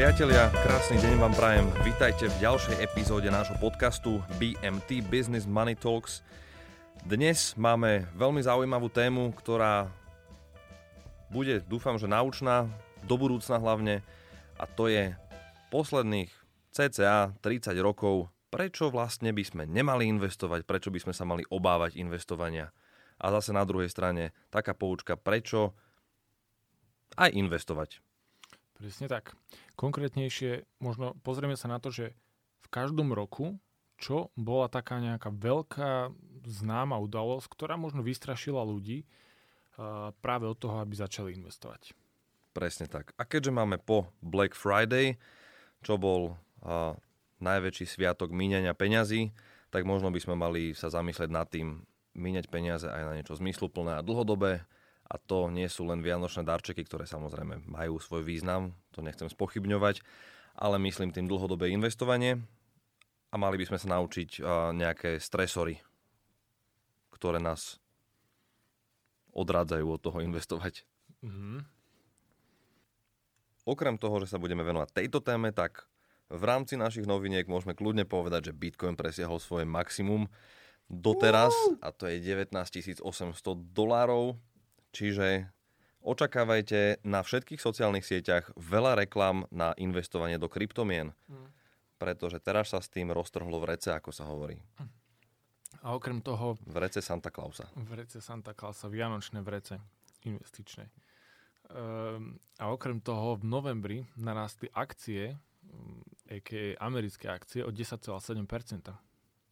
Priatelia, krásny deň vám prajem. Vítajte v ďalšej epizóde nášho podcastu BMT Business Money Talks. Dnes máme veľmi zaujímavú tému, ktorá bude, dúfam, že naučná, do budúcna hlavne, a to je posledných cca 30 rokov, prečo vlastne by sme nemali investovať, prečo by sme sa mali obávať investovania. A zase na druhej strane taká poučka, prečo aj investovať. Presne tak. Konkrétnejšie, možno pozrieme sa na to, že v každom roku, čo bola taká nejaká veľká známa udalosť, ktorá možno vystrašila ľudí práve od toho, aby začali investovať. Presne tak. A keďže máme po Black Friday, čo bol najväčší sviatok míňania peňazí, tak možno by sme mali sa zamyslieť nad tým, míňať peniaze aj na niečo zmysluplné a dlhodobé. A to nie sú len vianočné darčeky, ktoré samozrejme majú svoj význam, to nechcem spochybňovať, ale myslím tým dlhodobé investovanie a mali by sme sa naučiť nejaké stresory, ktoré nás odrádzajú od toho investovať. Mm-hmm. Okrem toho, že sa budeme venovať tejto téme, tak v rámci našich noviniek môžeme kľudne povedať, že Bitcoin presiahol svoje maximum doteraz a to je $19,800. Čiže očakávajte na všetkých sociálnych sieťach veľa reklam na investovanie do kryptomien. Pretože teraz sa s tým roztrhlo vrece, ako sa hovorí. A okrem toho... Vrece Santa Clausa. Vrece Santa Clausa, vianočné vrece investičné. A okrem toho v novembri narastli akcie, a.k.a. americké akcie, o 10,7%.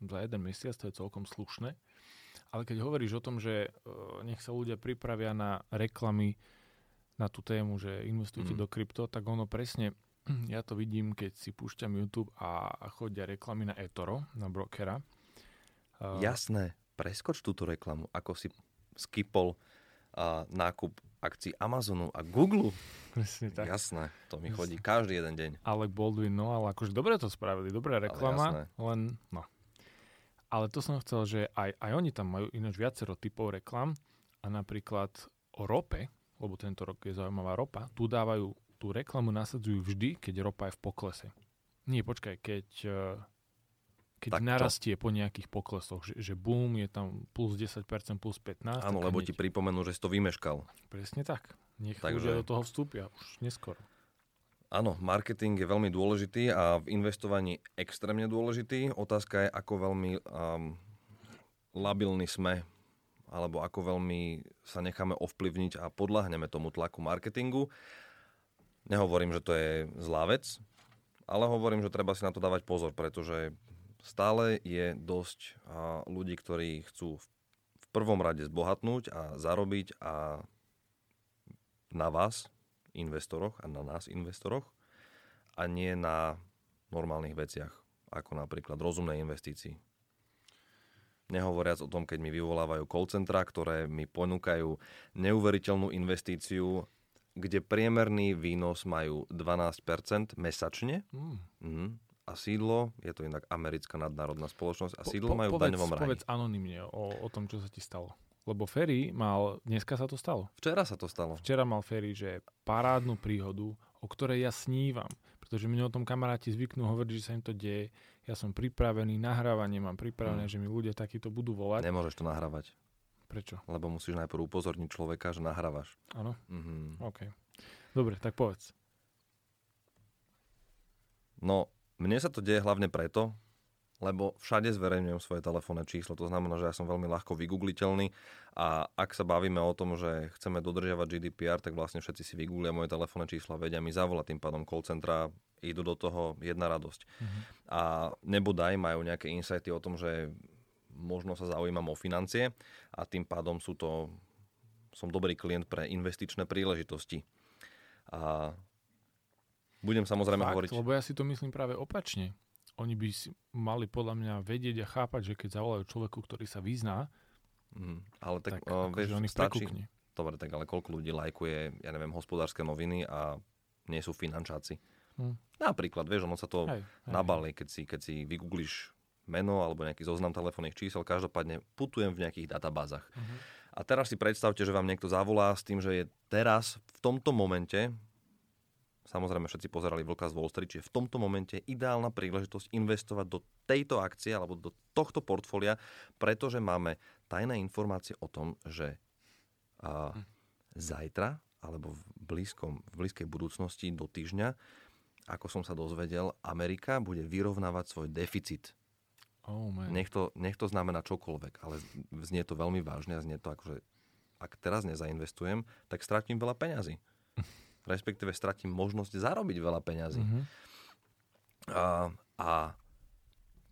Za jeden mesiac to je celkom slušné. Ale keď hovoríš o tom, že nech sa ľudia pripravia na reklamy na tú tému, že investujte do krypto, tak ono presne, ja to vidím, keď si púšťam YouTube a chodia reklamy na eToro, na brokera. Jasné, preskoč túto reklamu, ako si skipol nákup akcií Amazonu a Google. Presne tak. Jasné, to mi chodí každý jeden deň. Ale Baldwin, no, ale akože dobre to spravili, dobrá reklama, len no. Ale to som chcel, že aj oni tam majú ináč viacero typov reklam a napríklad o rope, lebo tento rok je zaujímavá ropa, tu dávajú, tú reklamu nasadzujú vždy, keď ropa je v poklese. Nie, počkaj, keď narastie po nejakých poklesoch, že boom, je tam plus 10%, plus 15%. Áno, lebo ti pripomenú, že si to vymeškal. Presne tak. Nech ľudia do toho vstúpia už neskoro. Áno, marketing je veľmi dôležitý a v investovaní extrémne dôležitý. Otázka je, ako veľmi labilní sme, alebo ako veľmi sa necháme ovplyvniť a podľahneme tomu tlaku marketingu. Nehovorím, že to je zlá vec, ale hovorím, že treba si na to dávať pozor, pretože stále je dosť ľudí, ktorí chcú v prvom rade zbohatnúť a zarobiť a na vás, investoroch a na nás investoroch a nie na normálnych veciach, ako napríklad rozumné investície. Nehovoriac o tom, keď mi vyvolávajú call centra, ktoré mi ponúkajú neuveriteľnú investíciu, kde priemerný výnos majú 12% mesačne a sídlo, je to inak americká nadnárodná spoločnosť, a sídlo majú v daňovom raji. Povedz anonymne o tom, čo sa ti stalo. Lebo Ferry mal, dneska sa to stalo. Včera sa to stalo. Včera mal Ferry, že parádnu príhodu, o ktorej ja snívam. Pretože mne o tom kamaráti zvyknú hovoriť, že sa im to deje. Ja som pripravený, nahrávanie mám pripravené, že mi ľudia takýto budú volať. Nemôžeš to nahrávať. Prečo? Lebo musíš najprv upozorniť človeka, že nahrávaš. Áno? Mhm. OK. Dobre, tak povedz. No, mne sa to deje hlavne preto, lebo všade zverejňujem svoje telefónne číslo. To znamená, že ja som veľmi ľahko vygoogliteľný a ak sa bavíme o tom, že chceme dodržiavať GDPR, tak vlastne všetci si vygooglia moje telefónne číslo a vedia mi zavolať, tým pádom call centra idú do toho, jedna radosť. A nebodaj majú nejaké insighty o tom, že možno sa zaujímam o financie a tým pádom som dobrý klient pre investičné príležitosti. A budem samozrejme hovoriť... Lebo ja si to myslím práve opačne. Oni by si mali podľa mňa vedieť a chápať, že keď zavolajú človeku, ktorý sa vyzná, ale tak vieš, že on ich prekúkne. Dobre, tak ale koľko ľudí lajkuje, ja neviem, hospodárske noviny a nie sú finančáci. Napríklad, vieš, ono sa to nabalí, keď si vygoogliš meno alebo nejaký zoznam telefónnych čísel, každopádne putujem v nejakých databázach. A teraz si predstavte, že vám niekto zavolá s tým, že je teraz v tomto momente Samozrejme, všetci pozerali Vlka z Wall Street, čiže v tomto momente ideálna príležitosť investovať do tejto akcie alebo do tohto portfólia, pretože máme tajné informácie o tom, že zajtra alebo v blízkej budúcnosti do týždňa, ako som sa dozvedel, Amerika bude vyrovnávať svoj deficit. Oh, man. Nech to znamená čokoľvek, ale znie to veľmi vážne a znie to akože, ak teraz nezainvestujem, tak stratím veľa peňazí. Respektíve stratím možnosť zarobiť veľa peňazí. Mm-hmm. A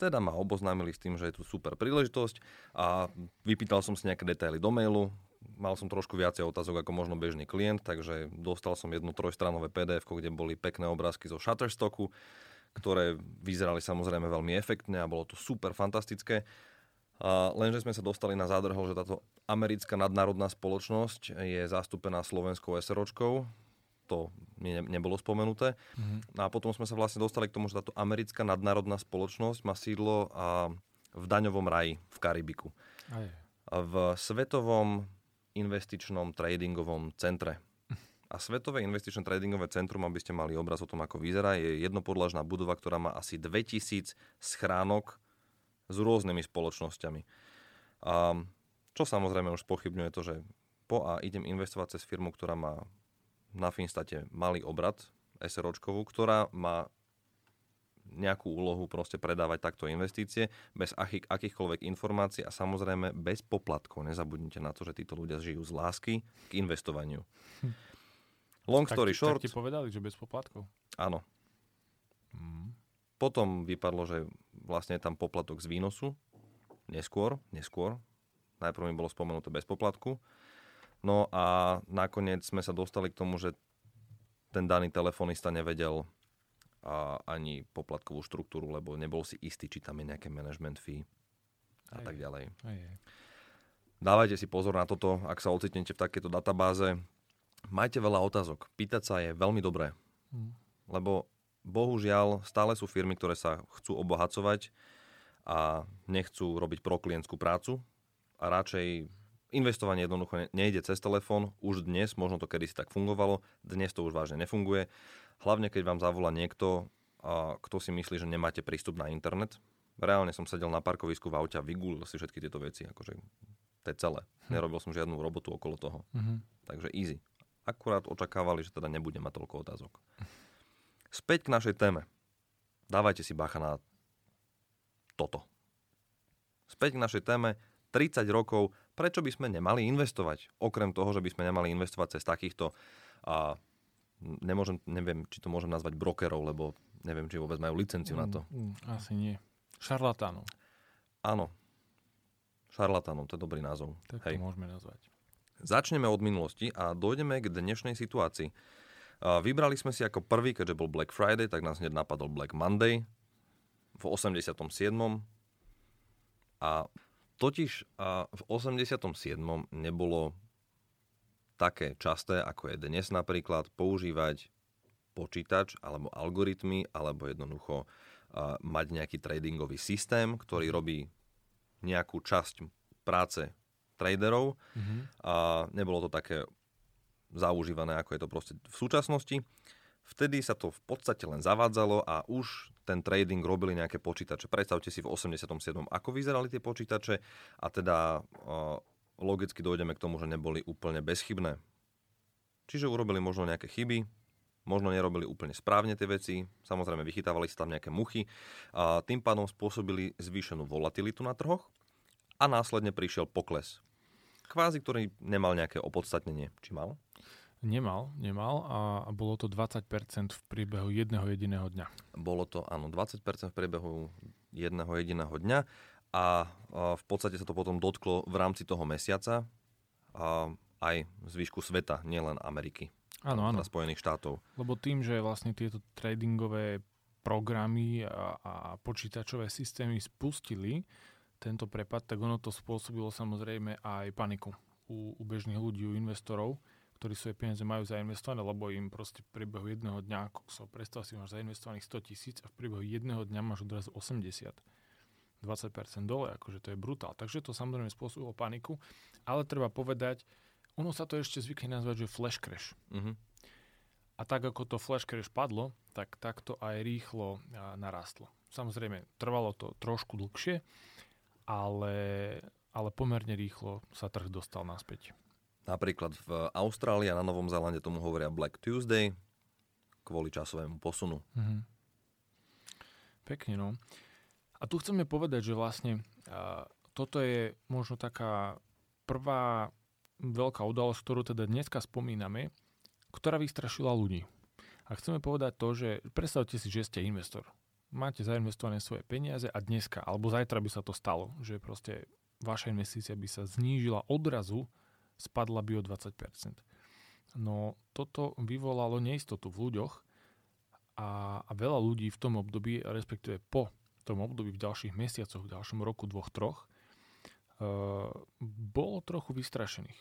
teda ma oboznámili s tým, že je tu super príležitosť a vypýtal som si nejaké detaily do mailu. Mal som trošku viacej otázok ako možno bežný klient, takže dostal som jedno trojstranové PDF-ko, kde boli pekné obrázky zo Shutterstocku, ktoré vyzerali samozrejme veľmi efektne a bolo to super fantastické. Lenže sme sa dostali na zádrhol, že táto americká nadnárodná spoločnosť je zastúpená slovenskou SROčkou. To nebolo spomenuté. Mm-hmm. A potom sme sa vlastne dostali k tomu, že táto americká nadnárodná spoločnosť má sídlo v daňovom raji v Karibiku. Aj. V Svetovom investičnom tradingovom centre. A Svetové investičné tradingové centrum, aby ste mali obraz o tom, ako vyzerá, je jednopodlažná budova, ktorá má asi 2000 schránok s rôznymi spoločnosťami. A čo samozrejme už pochybňuje to, že idem investovať cez firmu, ktorá má na Finstate malý obrad, SROčkovú, ktorá má nejakú úlohu proste predávať takto investície bez akýchkoľvek informácií a samozrejme bez poplatkov. Nezabudnite na to, že títo ľudia žijú z lásky k investovaniu. Long story short. Tak ti povedali, že bez poplatkov? Áno. Mm. Potom vypadlo, že vlastne tam poplatok z výnosu. Neskôr. Najprv mi bolo spomenuté bez poplatku. No a nakoniec sme sa dostali k tomu, že ten daný telefonista nevedel ani poplatkovú štruktúru, lebo nebol si istý, či tam je nejaké management fee a tak ďalej. Dávajte si pozor na toto, ak sa ocitnete v takejto databáze. Majte veľa otázok. Pýtať sa je veľmi dobré. Lebo bohužiaľ stále sú firmy, ktoré sa chcú obohacovať a nechcú robiť proklientskú prácu a radšej investovanie jednoducho nejde cez telefón. Už dnes, možno to kedysi tak fungovalo, dnes to už vážne nefunguje. Hlavne, keď vám zavolá niekto, kto si myslí, že nemáte prístup na internet. Reálne som sedel na parkovisku v aute a vygúlil si všetky tieto veci. Akože, to je celé. Nerobil som žiadnu robotu okolo toho. Mm-hmm. Takže easy. Akurát očakávali, že teda nebude mať toľko otázok. Späť k našej téme. Dávajte si bacha na toto. Späť k našej téme. 30 rokov. Prečo by sme nemali investovať? Okrem toho, že by sme nemali investovať cez takýchto... Neviem, či to môžem nazvať brokerov, lebo neviem, či vôbec majú licenciu na to. Asi nie. Šarlatánov. Áno. Šarlatánov, to je dobrý názov. Tak to môžeme nazvať. Začneme od minulosti a dojdeme k dnešnej situácii. Vybrali sme si ako prvý, keďže bol Black Friday, tak nás hneď napadol Black Monday v 87. A totiž v 87. nebolo také časté, ako je dnes napríklad, používať počítač alebo algoritmy, alebo jednoducho mať nejaký tradingový systém, ktorý robí nejakú časť práce traderov. Mm-hmm. Nebolo to také zaužívané, ako je to proste v súčasnosti. Vtedy sa to v podstate len zavádzalo a už ten trading robili nejaké počítače. Predstavte si v 87. ako vyzerali tie počítače a teda... Logicky dojdeme k tomu, že neboli úplne bezchybné. Čiže urobili možno nejaké chyby, možno nerobili úplne správne tie veci, samozrejme vychytávali sa tam nejaké muchy, a tým pádom spôsobili zvýšenú volatilitu na trhoch a následne prišiel pokles. Kvázi, ktorý nemal nejaké opodstatnenie. Či mal? Nemal a bolo to 20% v priebehu jedného jediného dňa. Bolo to, áno, 20% v priebehu jedného jediného dňa. A v podstate sa to potom dotklo v rámci toho mesiaca aj zvýšku sveta, nielen Ameriky. Áno. Spojených štátov. Lebo tým, že vlastne tieto tradingové programy a počítačové systémy spustili tento prepad, tak ono to spôsobilo samozrejme aj paniku u bežných ľudí, u investorov, ktorí svoje peniaze majú zainvestované, lebo im proste v priebehu jedného dňa, predstav si, máš zainvestovaných 100 000 a v priebehu jedného dňa máš odrazu 80. 20% dole, akože to je brutál. Takže to samozrejme spôsobilo paniku, ale treba povedať, ono sa to ešte zvykne nazvať, že flash crash. Uh-huh. A tak, ako to flash crash padlo, tak takto aj rýchlo narastlo. Samozrejme, trvalo to trošku dlhšie, ale pomerne rýchlo sa trh dostal naspäť. Napríklad v Austrálii a na Novom Zélande tomu hovoria Black Tuesday kvôli časovému posunu. Mhm. Pekne, no. A tu chceme povedať, že vlastne toto je možno taká prvá veľká udalosť, ktorú teda dneska spomíname, ktorá vystrašila ľudí. A chceme povedať to, že predstavte si, že ste investor. Máte zainvestované svoje peniaze a dneska, alebo zajtra by sa to stalo, že proste vaša investícia by sa znížila odrazu, spadla by o 20%. No toto vyvolalo neistotu v ľuďoch a veľa ľudí v tom období, respektíve po tom období v ďalších mesiacoch, v ďalšom roku, dvoch, troch, bolo trochu vystrašených.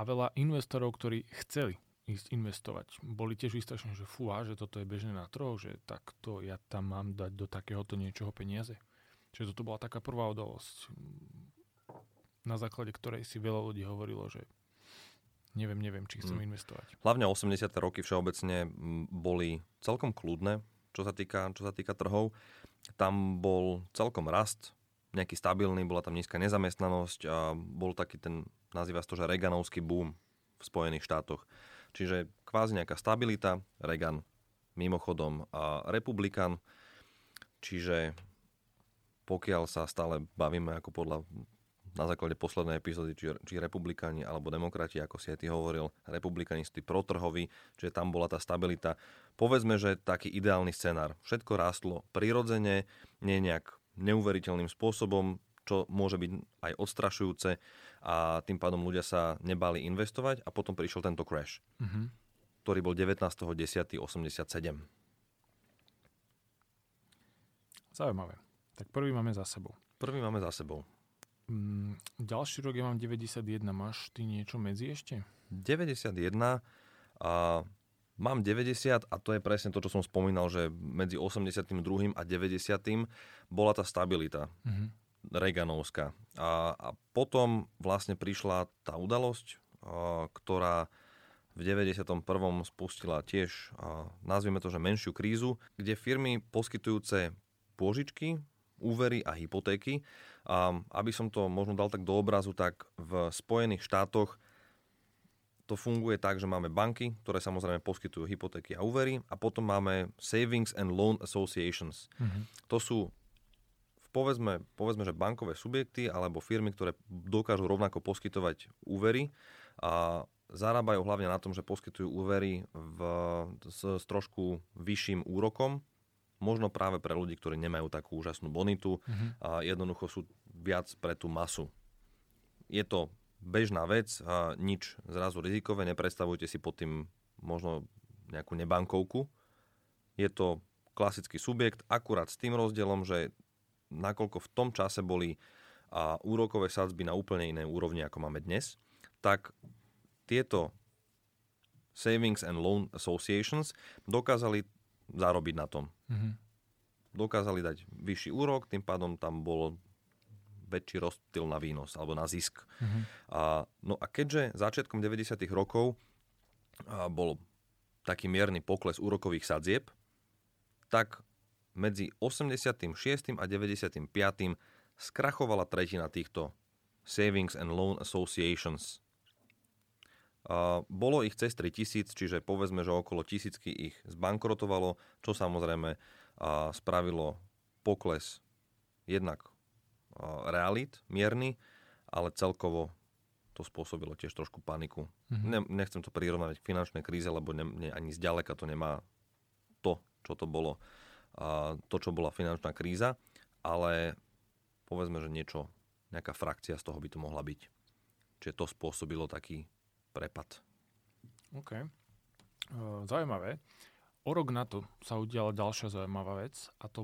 A veľa investorov, ktorí chceli ísť investovať, boli tiež vystrašení, že že toto je bežné na trhu, že takto ja tam mám dať do takéhoto niečoho peniaze. Čiže toto bola taká prvá udalosť, na základe ktorej si veľa ľudí hovorilo, že neviem, či chcem investovať. Hlavne 80. roky všeobecne boli celkom kľudné, čo sa týka trhov. Tam bol celkom rast, nejaký stabilný, bola tam nízka nezamestnanosť a bol taký ten, nazýva sa to, že Reaganovský boom v Spojených štátoch. Čiže kvázi nejaká stabilita, Reagan mimochodom a republikán, čiže pokiaľ sa stále bavíme ako na základe poslednej epizódy, či republikáni alebo demokrati, ako si aj ty hovoril, republikáni sú tí protrhoví, čiže tam bola tá stabilita. Povedzme, že taký ideálny scenár. Všetko rástlo prirodzene, nie nejak neuveriteľným spôsobom, čo môže byť aj odstrašujúce a tým pádom ľudia sa nebali investovať a potom prišiel tento crash, ktorý bol 19.10.87. Zaujímavé. Tak prvý máme za sebou. Ďalší rok ja mám 91. Máš ty niečo medzi ešte? 91. Mám 90 a to je presne to, čo som spomínal, že medzi 82. a 90. bola tá stabilita. Reaganovská. A potom vlastne prišla tá udalosť, ktorá v 91. spustila tiež, nazvime to, že menšiu krízu, kde firmy poskytujúce pôžičky, úvery a hypotéky, aby som to možno dal tak do obrazu, tak v Spojených štátoch to funguje tak, že máme banky, ktoré samozrejme poskytujú hypotéky a úvery a potom máme Savings and Loan Associations. To sú povedzme, že bankové subjekty alebo firmy, ktoré dokážu rovnako poskytovať úvery a zarábajú hlavne na tom, že poskytujú úvery s trošku vyšším úrokom, možno práve pre ľudí, ktorí nemajú takú úžasnú bonitu a jednoducho sú viac pre tú masu. Je to bežná vec, nič zrazu rizikové, nepredstavujte si pod tým možno nejakú nebankovku. Je to klasický subjekt, akurát s tým rozdielom, že nakoľko v tom čase boli úrokové sadzby na úplne iné úrovni, ako máme dnes, tak tieto Savings and Loan Associations dokázali zarobiť na tom. Dokázali dať vyšší úrok, tým pádom tam bol väčší rozptyl na výnos alebo na zisk. No a keďže začiatkom 90. rokov bol taký mierny pokles úrokových sadzieb, tak medzi 86. a 95. skrachovala tretina týchto Savings and Loan Associations. Bolo ich cez 3000, čiže povedzme, že okolo tisícky ich zbankrotovalo, čo samozrejme spravilo pokles jednak realít, mierny, ale celkovo to spôsobilo tiež trošku paniku. Nechcem to prirovnať k finančnej kríze, lebo ani zďaleka to nemá to, čo to bolo. To, čo bola finančná kríza, ale povedzme, že nejaká frakcia z toho by to mohla byť. Čiže to spôsobilo taký prepad. OK. Zaujímavé. O rok na to sa udiala ďalšia zaujímavá vec a to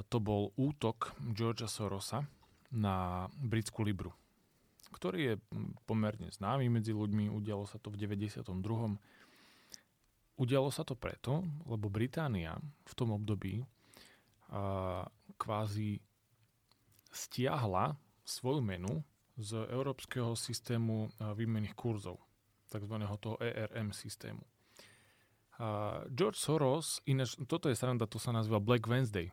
bol útok Georgea Sorosa na britskú libru, ktorý je pomerne známy medzi ľuďmi. Udialo sa to v 92. Udialo sa to preto, lebo Británia v tom období kvázi stiahla svoju menu z Európskeho systému výmenných kurzov. takzvaného toho ERM systému. A George Soros, ináč, toto je sranda, to sa nazýva Black Wednesday.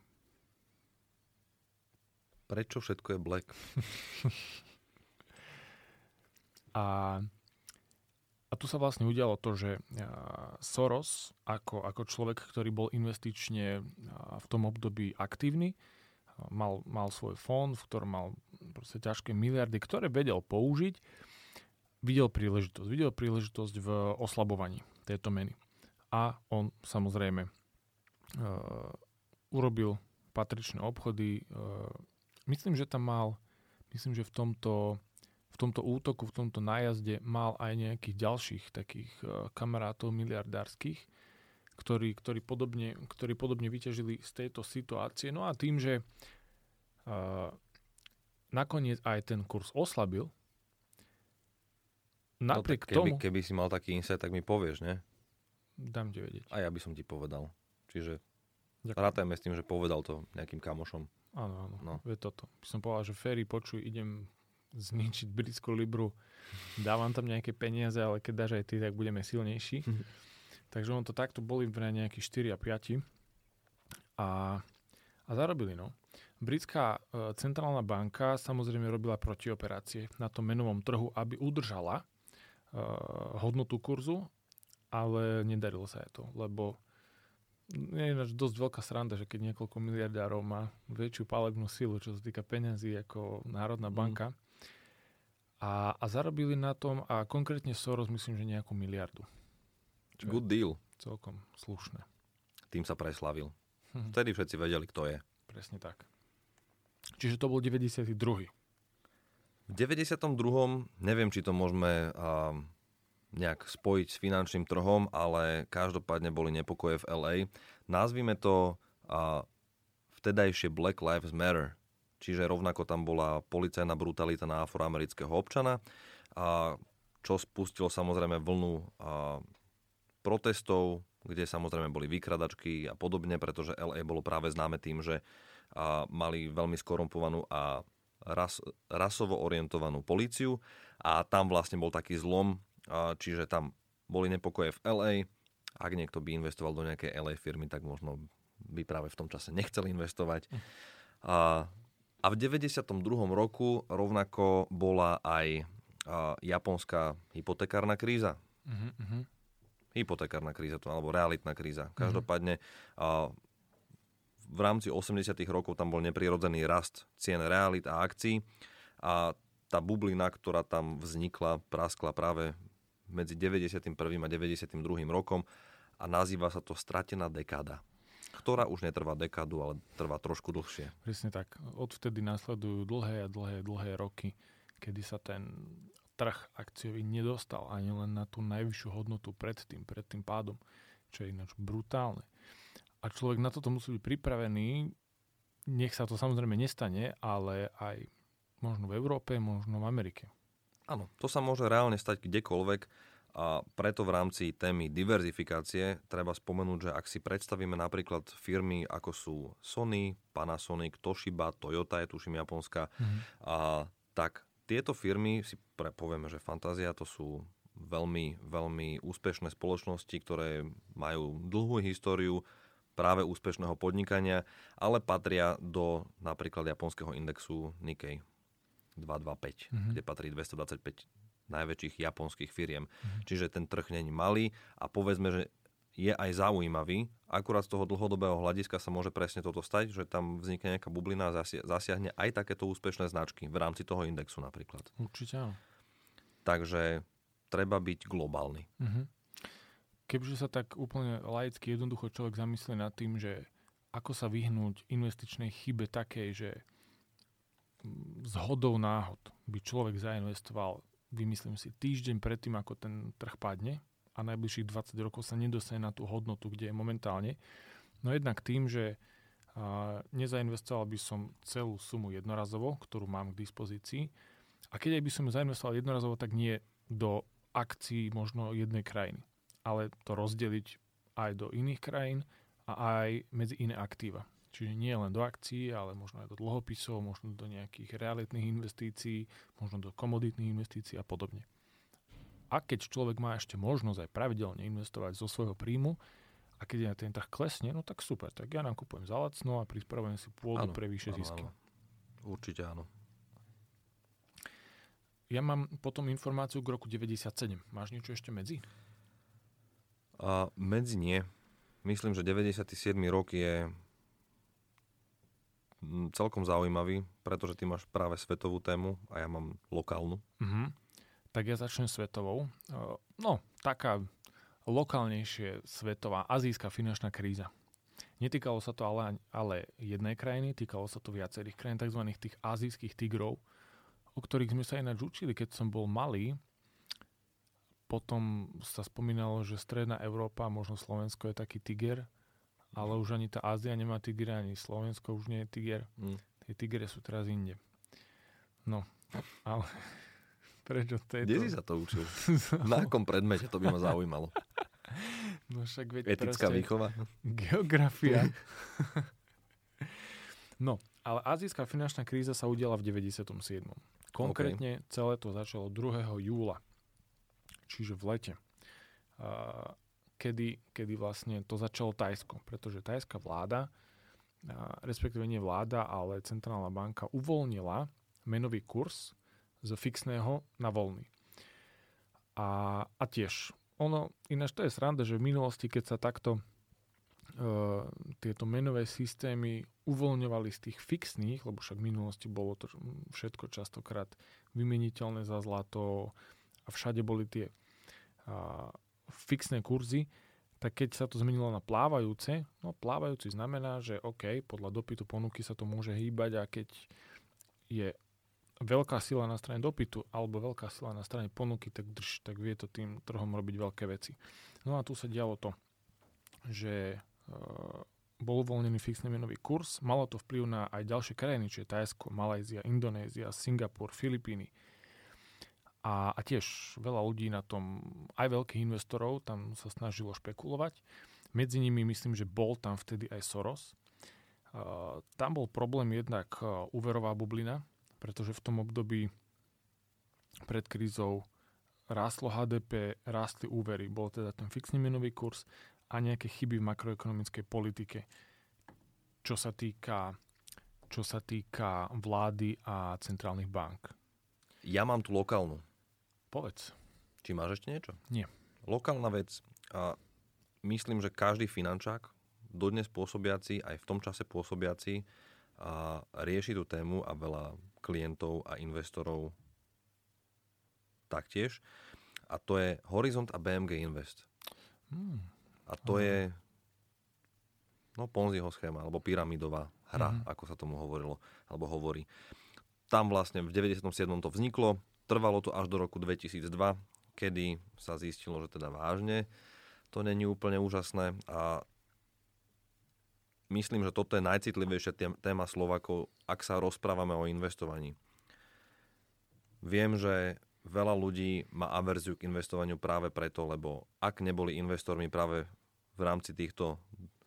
Prečo všetko je black? A tu sa vlastne udialo to, že Soros ako človek, ktorý bol investične v tom období aktívny, mal svoj fond, v ktorom mal proste ťažké miliardy, ktoré vedel použiť, videl príležitosť v oslabovaní tejto meny. A on samozrejme urobil patričné obchody. Myslím, že tam mal, v tomto útoku, v tomto nájazde mal aj nejakých ďalších takých kamarátov miliardárskych, ktorí podobne vyťažili z tejto situácie. No a tým, že nakoniec aj ten kurz oslabil, napriek tomu... Keby si mal taký insight, tak mi povieš, ne? Dám ti vedieť. A ja by som ti povedal. Čiže rátajme s tým, že povedal to nejakým kamošom. Áno, áno. No. Vie toto. By som povedal, že Ferry, počuj, idem zničiť britskú libru, dávam tam nejaké peniaze, ale keď dáš aj ty, tak budeme silnejší. Takže on to takto boli pre nejakých 4 a 5 a zarobili, no. Britská centrálna banka samozrejme robila protioperácie na tom menovom trhu, aby udržala hodnotu kurzu, ale nedarilo sa aj to, lebo je dosť veľká sranda, že keď niekoľko miliardárov má väčšiu palebnú silu, čo sa týka peňazí ako Národná banka. A zarobili na tom, a konkrétne Soros, myslím, že nejakú miliardu. Good deal. Celkom slušné. Tým sa preslavil. Vtedy všetci vedeli, kto je. Presne tak. Čiže to bol 92. V 92. neviem, či to môžeme... nejak spojiť s finančným trhom, ale každopádne boli nepokoje v LA. Nazvime to vtedajšie Black Lives Matter. Čiže rovnako tam bola policajná brutalita na afroamerického občana, čo spustilo samozrejme vlnu protestov, kde samozrejme boli vykradačky a podobne, pretože LA bolo práve známe tým, že mali veľmi skorumpovanú a rasovo orientovanú políciu a tam vlastne bol taký zlom. Čiže tam boli nepokoje v LA. Ak niekto by investoval do nejakej LA firmy, tak možno by práve v tom čase nechcel investovať. A v 92. roku rovnako bola aj japonská hypotekárna kríza. Uh-huh. Hypotekárna kríza to, alebo realitná kríza. Každopádne v rámci 80. rokov tam bol neprirodzený rast cien realít a akcií. A tá bublina, ktorá tam vznikla, praskla práve medzi 91. a 92. rokom a nazýva sa to stratená dekáda, ktorá už netrvá dekádu, ale trvá trošku dlhšie. Presne tak. Odvtedy nasledujú dlhé roky, kedy sa ten trh akciový nedostal ani len na tú najvyššiu hodnotu pred tým pádom, čo je ináč brutálne. A človek na toto musí byť pripravený, nech sa to samozrejme nestane, ale aj možno v Európe, možno v Amerike. Áno, to sa môže reálne stať kdekoľvek a preto v rámci témy diverzifikácie treba spomenúť, že ak si predstavíme napríklad firmy ako sú Sony, Panasonic, Toshiba, Toyota je tuším japonská, tak tieto firmy, si povieme, že fantázia, to sú veľmi, veľmi úspešné spoločnosti, ktoré majú dlhú históriu práve úspešného podnikania, ale patria do napríklad japonského indexu Nikkei 225, kde patrí 225 najväčších japonských firiem. Čiže ten trh není malý a povedzme, že je aj zaujímavý. Akurát z toho dlhodobého hľadiska sa môže presne toto stať, že tam vznikne nejaká bublina a zasiahne aj takéto úspešné značky v rámci toho indexu napríklad. Určite áno. Takže treba byť globálny. Keďže sa tak úplne laicky jednoducho človek zamyslí nad tým, že ako sa vyhnúť investičnej chybe takej, že zhodou náhod by človek zainvestoval, vymyslím si, týždeň predtým, ako ten trh padne a najbližších 20 rokov sa nedosane na tú hodnotu, kde je momentálne. No jednak tým, že nezainvestoval by som celú sumu jednorazovo, ktorú mám k dispozícii. A keď aj by som zainvestoval jednorazovo, tak nie do akcií možno jednej krajiny, ale to rozdeliť aj do iných krajín a aj medzi iné aktíva. Čiže nie len do akcií, ale možno aj do dlhopisov, možno do nejakých realitných investícií, možno do komoditných investícií a podobne. A keď človek má ešte možnosť aj pravidelne investovať zo svojho príjmu, a keď ja ten tak klesne, no tak super, tak ja nakupujem za lacno a prispravujem si pôdu pre vyššie zisky. Áno. Určite áno. Ja mám potom informáciu k roku 97. Máš niečo ešte medzi? Medzi nie. Myslím, že 97. rok je celkom zaujímavý, pretože ty máš práve svetovú tému a ja mám lokálnu. Uh-huh. Tak ja začnem svetovou. No, taká lokálnejšie svetová azijská finančná kríza. Netýkalo sa to ale jednej krajiny, týkalo sa to viacerých krajín, tzv. Tých azijských tigrov, o ktorých sme sa ináč učili, keď som bol malý. Potom sa spomínalo, že stredná Európa, možno Slovensko je taký tiger, ale už ani tá Ázia nemá tigra, ani Slovensko už nie je tiger. Mm. Tie tigre sú teraz inde. No, ale prečo to je to? Kde si sa to učil? Na akom predmete? To by ma zaujímalo. No však veď etická výchova? Geografia. No, ale azijská finančná kríza sa udiala v 97. Konkrétne celé to začalo 2. júla. Čiže v lete, kedy vlastne to začalo Tajsko, pretože tajská vláda, respektíve nie vláda, ale centrálna banka uvoľnila menový kurz z fixného na voľný. A tiež, ono, ináč to je sranda, že v minulosti, keď sa takto tieto menové systémy uvoľňovali z tých fixných, lebo však v minulosti bolo to všetko častokrát vymeniteľné za zlato, a všade boli tie fixné kurzy, tak keď sa to zmenilo na plávajúce, no plávajúci znamená, že OK, podľa dopytu ponuky sa to môže hýbať a keď je veľká sila na strane dopytu alebo veľká sila na strane ponuky, tak vie to tým trhom robiť veľké veci. No a tu sa dialo to, že bol uvoľnený fixný menový kurz, malo to vplyv na aj ďalšie krajiny, čiže Tajsko, Malajzia, Indonézia, Singapur, Filipíny. A tiež veľa ľudí na tom, aj veľkých investorov, tam sa snažilo špekulovať. Medzi nimi myslím, že bol tam vtedy aj Soros. Tam bol problém jednak úverová bublina, pretože v tom období pred krízou rástlo HDP, rástli úvery. Bol teda ten fixný menový kurz a nejaké chyby v makroekonomickej politike, čo sa týka vlády a centrálnych bank. Ja mám tu lokálnu. Povedz. Či máš ešte niečo? Nie. Lokálna vec. A myslím, že každý finančák, dodnes pôsobiaci, aj v tom čase pôsobiaci, a rieši tú tému a veľa klientov a investorov taktiež. A to je Horizont a BMG Invest. A to je Ponziho schéma, alebo pyramidová hra, ako sa tomu hovorilo, alebo hovorí. Tam vlastne v 97. to vzniklo. Trvalo to až do roku 2002, kedy sa zistilo, že teda vážne to není úplne úžasné a myslím, že toto je najcitlivejšia téma Slovákov, ak sa rozprávame o investovaní. Viem, že veľa ľudí má averziu k investovaniu práve preto, lebo ak neboli investormi práve v rámci týchto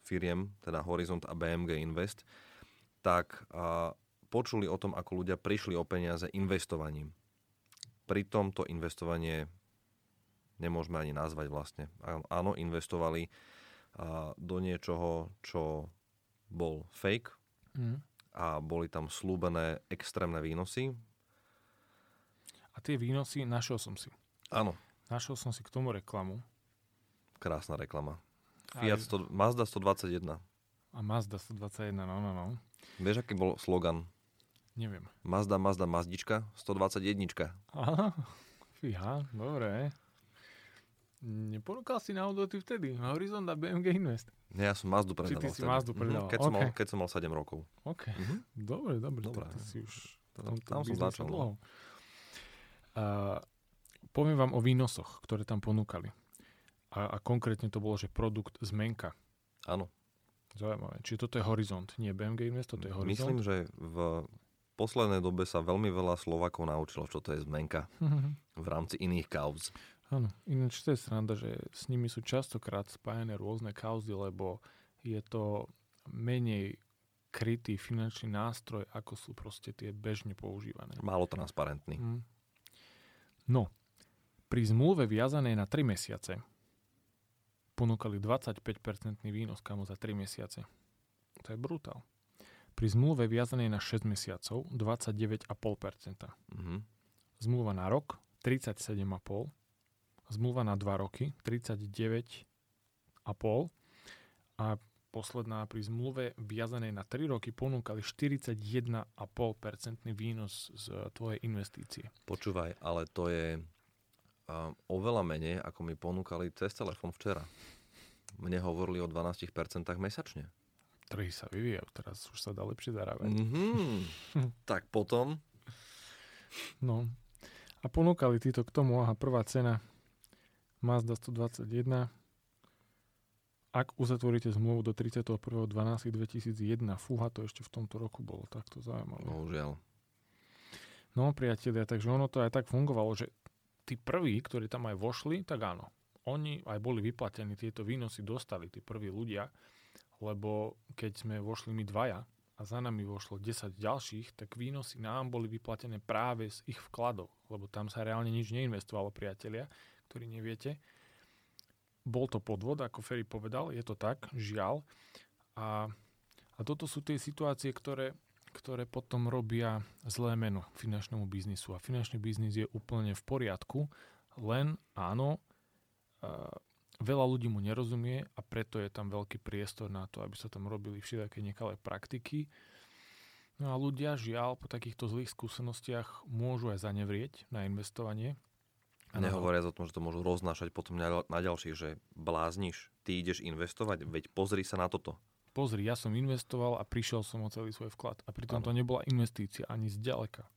firiem, teda Horizont a BMG Invest, tak počuli o tom, ako ľudia prišli o peniaze investovaním. Pritom to investovanie nemôžeme ani nazvať vlastne. Áno, investovali do niečoho, čo bol fake a boli tam slúbené extrémne výnosy. A tie výnosy našiel som si. Áno. Našiel som si k tomu reklamu. Krásna reklama. Mazda 121. A Mazda 121, no. Vieš, aký bol slogan? Neviem. Mazda, Mazdička, 121. Aha, fíha, dobre. Neponúkal si náhodou ty vtedy Horizont a BMG Invest? Nie, ja som Mazdu predával. Či ty si Mazdu predával. Keď, keď som mal 7 rokov. OK, dobre. Ty si už tam som začal. Poviem vám o výnosoch, ktoré tam ponúkali. A konkrétne to bolo, že produkt zmenka. Áno. Zaujímavé. Čiže toto je Horizont, nie BMG Invest, toto je Horizont. Myslím, že v poslednej dobe sa veľmi veľa Slovákov naučilo, čo to je zmenka v rámci iných kauz. Áno, ináč to je sranda, že s nimi sú častokrát spájane rôzne kauzy, lebo je to menej krytý finančný nástroj, ako sú proste tie bežne používané. Málo transparentný. No, pri zmluve viazanej na 3 mesiace ponúkali 25% výnos kamo za 3 mesiace. To je brutál. Pri zmluve viazanej na 6 mesiacov 29,5%. Mm-hmm. Zmluva na rok 37,5%. Zmluva na 2 roky 39,5%. A posledná pri zmluve viazanej na 3 roky ponúkali 41,5% výnos z tvojej investície. Počúvaj, ale to je oveľa menej, ako mi ponúkali cez telefón včera. Mne hovorili o 12% mesačne. Trhy sa vyvíjajú, teraz už sa dá lepšie zarábať. Mm-hmm. Tak potom? No. A ponúkali títo k tomu, aha, prvá cena Mazda 121. Ak uzatvoríte zmluvu do 31.12.2001, fúha, to ešte v tomto roku bolo takto zaujímavé. Bohužiaľ. No, priatelia, takže ono to aj tak fungovalo, že tí prví, ktorí tam aj vošli, tak áno, oni aj boli vyplatení, tieto výnosy dostali, tí prví ľudia, lebo keď sme vošli my dvaja a za nami vošlo 10 ďalších, tak výnosy nám boli vyplatené práve z ich vkladov, lebo tam sa reálne nič neinvestovalo, priatelia, ktorí neviete. Bol to podvod, ako Ferry povedal, je to tak, žiaľ. A toto sú tie situácie, ktoré potom robia zlé meno finančnému biznisu. A finančný biznis je úplne v poriadku, len áno, veľa ľudí mu nerozumie a preto je tam veľký priestor na to, aby sa tam robili všetky nekalé praktiky. No a ľudia, žiaľ, po takýchto zlých skúsenostiach môžu aj zanevrieť na investovanie. A nehovoriac o tom, že to môžu roznášať potom na ďalších, že blázniš, ty ideš investovať, veď pozri sa na toto. Pozri, ja som investoval a prišiel som o celý svoj vklad. A pritom to nebola investícia ani zďaleka.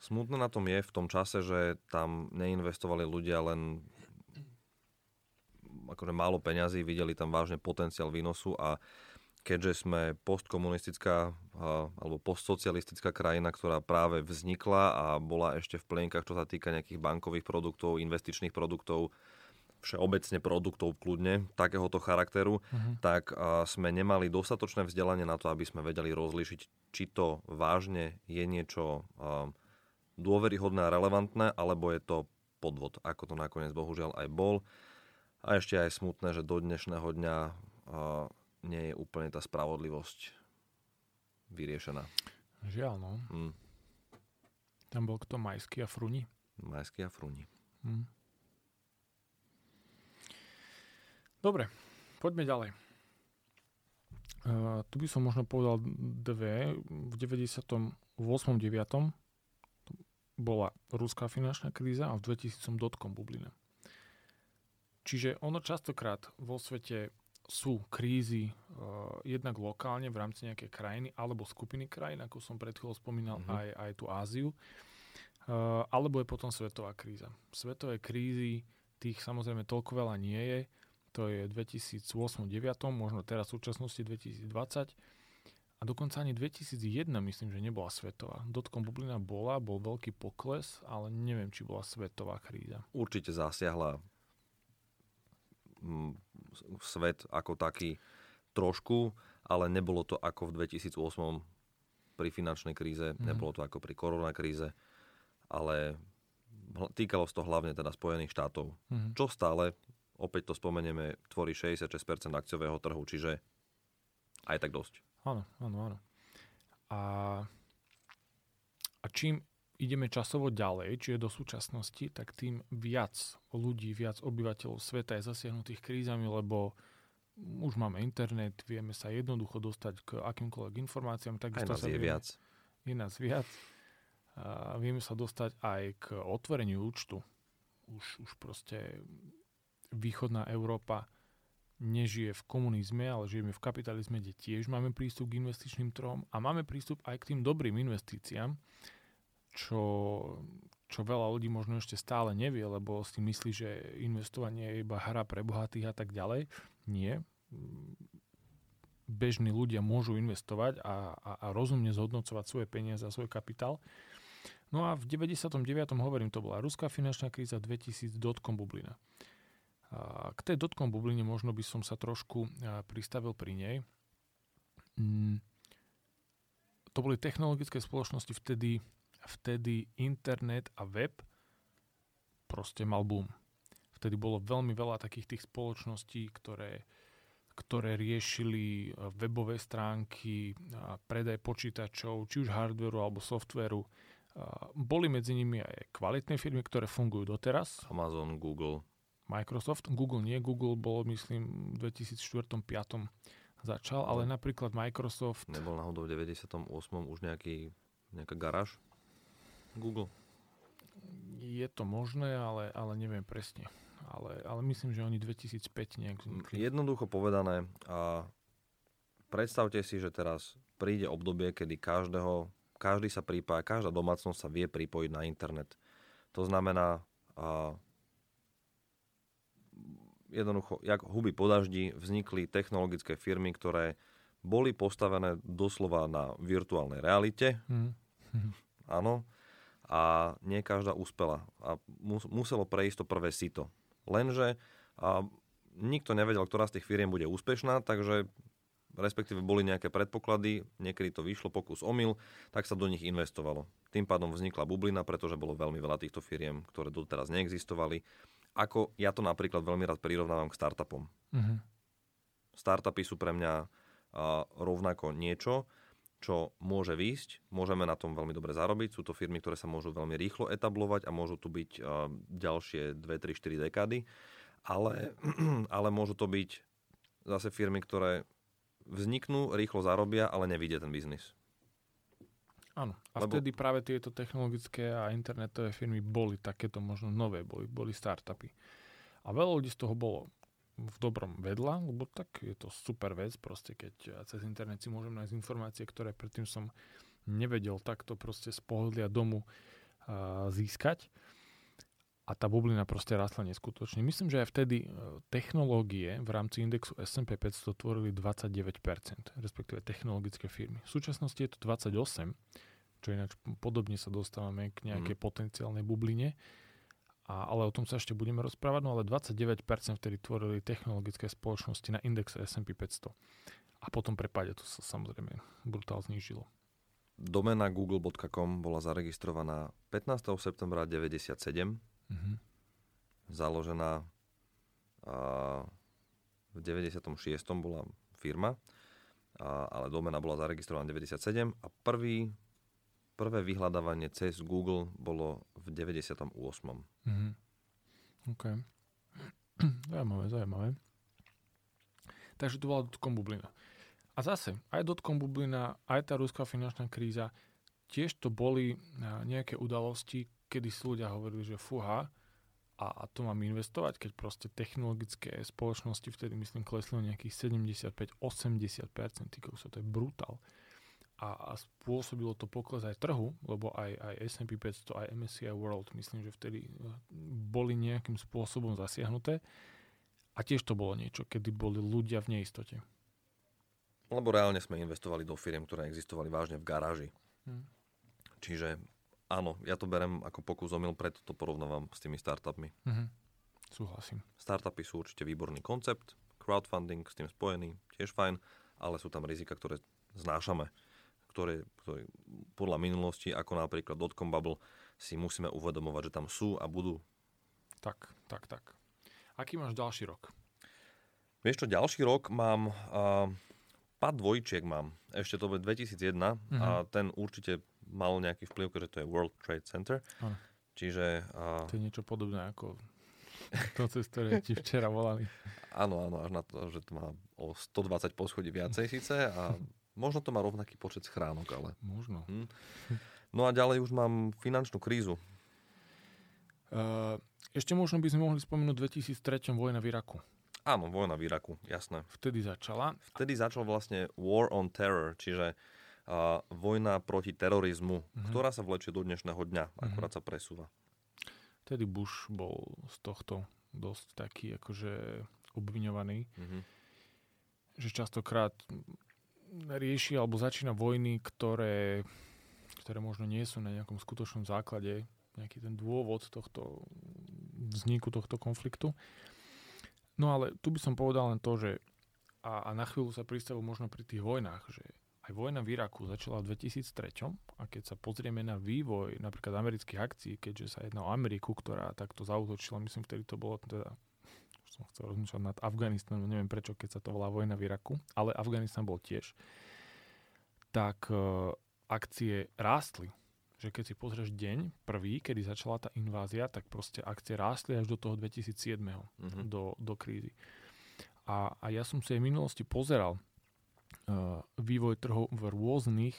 Smutné na tom je v tom čase, že tam neinvestovali ľudia len akože málo peňazí, videli tam vážne potenciál výnosu a keďže sme postkomunistická alebo postsocialistická krajina, ktorá práve vznikla a bola ešte v plienkach, čo sa týka nejakých bankových produktov, investičných produktov, všeobecne produktov kľudne, takéhoto charakteru, tak sme nemali dostatočné vzdelanie na to, aby sme vedeli rozlíšiť, či to vážne je niečo dôveryhodné a relevantné, alebo je to podvod, ako to nakoniec bohužiaľ aj bol. A ešte aj smutné, že do dnešného dňa nie je úplne tá spravodlivosť vyriešená. Žiaľ, no. Mm. Tam bol kto? Majský a Fruni? Majský a Fruni. Mm. Dobre, poďme ďalej. Tu by som možno povedal dve. V 98.9. bola ruská finančná kríza a v 2000. dotcom bublina. Čiže ono častokrát vo svete sú krízy jednak lokálne v rámci nejakej krajiny alebo skupiny krajín, ako som pred chvíľou spomínal, aj tú Áziu. Alebo je potom svetová kríza. Svetové krízy, tých samozrejme toľko veľa nie je. To je 2008-2009, možno teraz v súčasnosti 2020. A dokonca ani 2001 myslím, že nebola svetová. Dotcom bublina bola, bol veľký pokles, ale neviem, či bola svetová kríza. Určite zasiahla svet ako taký trošku, ale nebolo to ako v 2008 pri finančnej kríze, nebolo to ako pri koronakríze, ale týkalo sa to hlavne teda Spojených štátov, čo stále, opäť to spomenieme, tvorí 66% akciového trhu, čiže aj tak dosť. Áno, áno, áno. A čím ideme časovo ďalej, čiže do súčasnosti, tak tým viac ľudí, viac obyvateľov sveta je zasiahnutých krízami, lebo už máme internet, vieme sa jednoducho dostať k akýmkoľvek informáciám. Takisto aj nás je viac. Je nás viac. A vieme sa dostať aj k otvoreniu účtu. Už proste východná Európa nežije v komunizme, ale žijeme v kapitalizme, kde tiež máme prístup k investičným trhom a máme prístup aj k tým dobrým investíciám, čo veľa ľudí možno ešte stále nevie, lebo si myslí, že investovanie je iba hra pre bohatých a tak ďalej. Nie. Bežní ľudia môžu investovať a rozumne zhodnocovať svoje peniaze a svoj kapitál. No a v 99. hovorím, to bola ruská finančná kríza, 2000 dotcom bublina. K tej dotcom bubline možno by som sa trošku pristavil pri nej. To boli technologické spoločnosti vtedy internet a web proste mal boom. Vtedy bolo veľmi veľa takých tých spoločností, ktoré riešili webové stránky, predaj počítačov, či už hardvéru alebo softvéru. Boli medzi nimi aj kvalitné firmy, ktoré fungujú doteraz. Amazon, Google. Microsoft. Google bol, myslím, v 2004-2005 začal, ale napríklad Microsoft... Nebol náhodou v 98. už nejaká garáž? Google. Je to možné, ale neviem presne. Ale myslím, že oni 2005 nejak vznikli. Jednoducho povedané, a predstavte si, že teraz príde obdobie, kedy každý sa pripája, každá domácnosť sa vie pripojiť na internet. To znamená, jednoducho, jak huby po daždi, vznikli technologické firmy, ktoré boli postavené doslova na virtuálnej realite. Áno. A nie každá uspela. A muselo prejsť to prvé sito. Lenže nikto nevedel, ktorá z tých firiem bude úspešná, takže respektíve boli nejaké predpoklady, niekedy to vyšlo, pokus omyl, tak sa do nich investovalo. Tým pádom vznikla bublina, pretože bolo veľmi veľa týchto firiem, ktoré doteraz neexistovali. Ako ja to napríklad veľmi rád prirovnávam k startupom. Mm-hmm. Startupy sú pre mňa rovnako niečo, čo môže výjsť, môžeme na tom veľmi dobre zarobiť, sú to firmy, ktoré sa môžu veľmi rýchlo etablovať a môžu tu byť ďalšie 2, 3, 4 dekády, ale môžu to byť zase firmy, ktoré vzniknú, rýchlo zarobia, ale nevidie ten biznis. Áno, a vtedy práve tieto technologické a internetové firmy boli takéto možno nové, boli startupy. A veľa ľudí z toho bolo v dobrom vedľa, lebo tak je to super vec, proste keď cez internet si môžem nájsť informácie, ktoré predtým som nevedel takto proste z pohodlia domu získať. A tá bublina proste rásla neskutočne. Myslím, že aj vtedy technológie v rámci indexu S&P 500 tvorili 29%, respektíve technologické firmy. V súčasnosti je to 28%, čo ináč podobne sa dostávame k nejakej potenciálnej bubline. Ale o tom sa ešte budeme rozprávať, ale 29% vtedy tvorili technologické spoločnosti na indexe S&P 500. A potom prepáde to sa samozrejme brutálne znížilo. Domena google.com bola zaregistrovaná 15. septembra 1997. Mm-hmm. Založená v 96. bola firma, ale domena bola zaregistrovaná v 97. a prvé vyhľadávanie cez Google bolo v 98. Mm-hmm. OK. Zaujímavé. Takže to bola dotcom bublina. A zase, aj dotcom bublina, aj tá ruská finančná kríza, tiež to boli nejaké udalosti, kedy si ľudia hovorili, že fúha, a to mám investovať, keď proste technologické spoločnosti vtedy, myslím, klesli nejakých 75-80%, týkajú sa, to je brutál. A spôsobilo to pokles aj trhu, lebo aj S&P 500, aj MSCI World, myslím, že vtedy boli nejakým spôsobom zasiahnuté. A tiež to bolo niečo, kedy boli ľudia v neistote. Lebo reálne sme investovali do firiem, ktoré existovali vážne v garáži. Čiže áno, ja to berem ako pokus omyl, preto to porovnávam s tými startupmi. Súhlasím. Startupy sú určite výborný koncept, crowdfunding s tým spojený, tiež fajn, ale sú tam rizika, ktoré znášame. Ktoré podľa minulosti, ako napríklad dotcom bubble, si musíme uvedomovať, že tam sú a budú. Tak. Aký máš ďalší rok? Vieš čo, ďalší rok mám... Pad dvojčiek mám. Ešte to bude 2001 a ten určite mal nejaký vplyv, že to je World Trade Center. Čiže... To je niečo podobné ako to, cez ktoré ti včera volali. Áno, až na to, že to má o 120 poschodí viacej síce a... Možno to má rovnaký počet schránok, ale... Možno. No a ďalej už mám finančnú krízu. Ešte možno by sme mohli spomenúť 2003. vojna v Iraku. Áno, vojna v Iraku, jasné. Vtedy začala. Vtedy začal vlastne War on Terror, čiže vojna proti terorizmu, ktorá sa vlečie do dnešného dňa, akurát sa presúva. Vtedy Bush bol z tohto dosť taký akože obviňovaný, že častokrát... rieši alebo začína vojny, ktoré možno nie sú na nejakom skutočnom základe, nejaký ten dôvod tohto vzniku tohto konfliktu. No ale tu by som povedal len to, že a na chvíľu sa pristavil možno pri tých vojnách, že aj Aj vojna v Iraku začala v 2003 a keď sa pozrieme na vývoj napríklad amerických akcií, keďže sa jedná o Ameriku, ktorá takto zaútočila, myslím, vtedy to bolo teda, už som chcel rozmýšľať nad Afganistanom, neviem prečo, keď sa to volá vojna v Iraku, ale Afganistan bol tiež, tak akcie rástli. Že keď si pozrieš deň prvý, kedy začala tá invázia, tak proste akcie rástli až do toho 2007. Mm-hmm. Do krízy. A ja som si aj v minulosti pozeral vývoj trhov v rôznych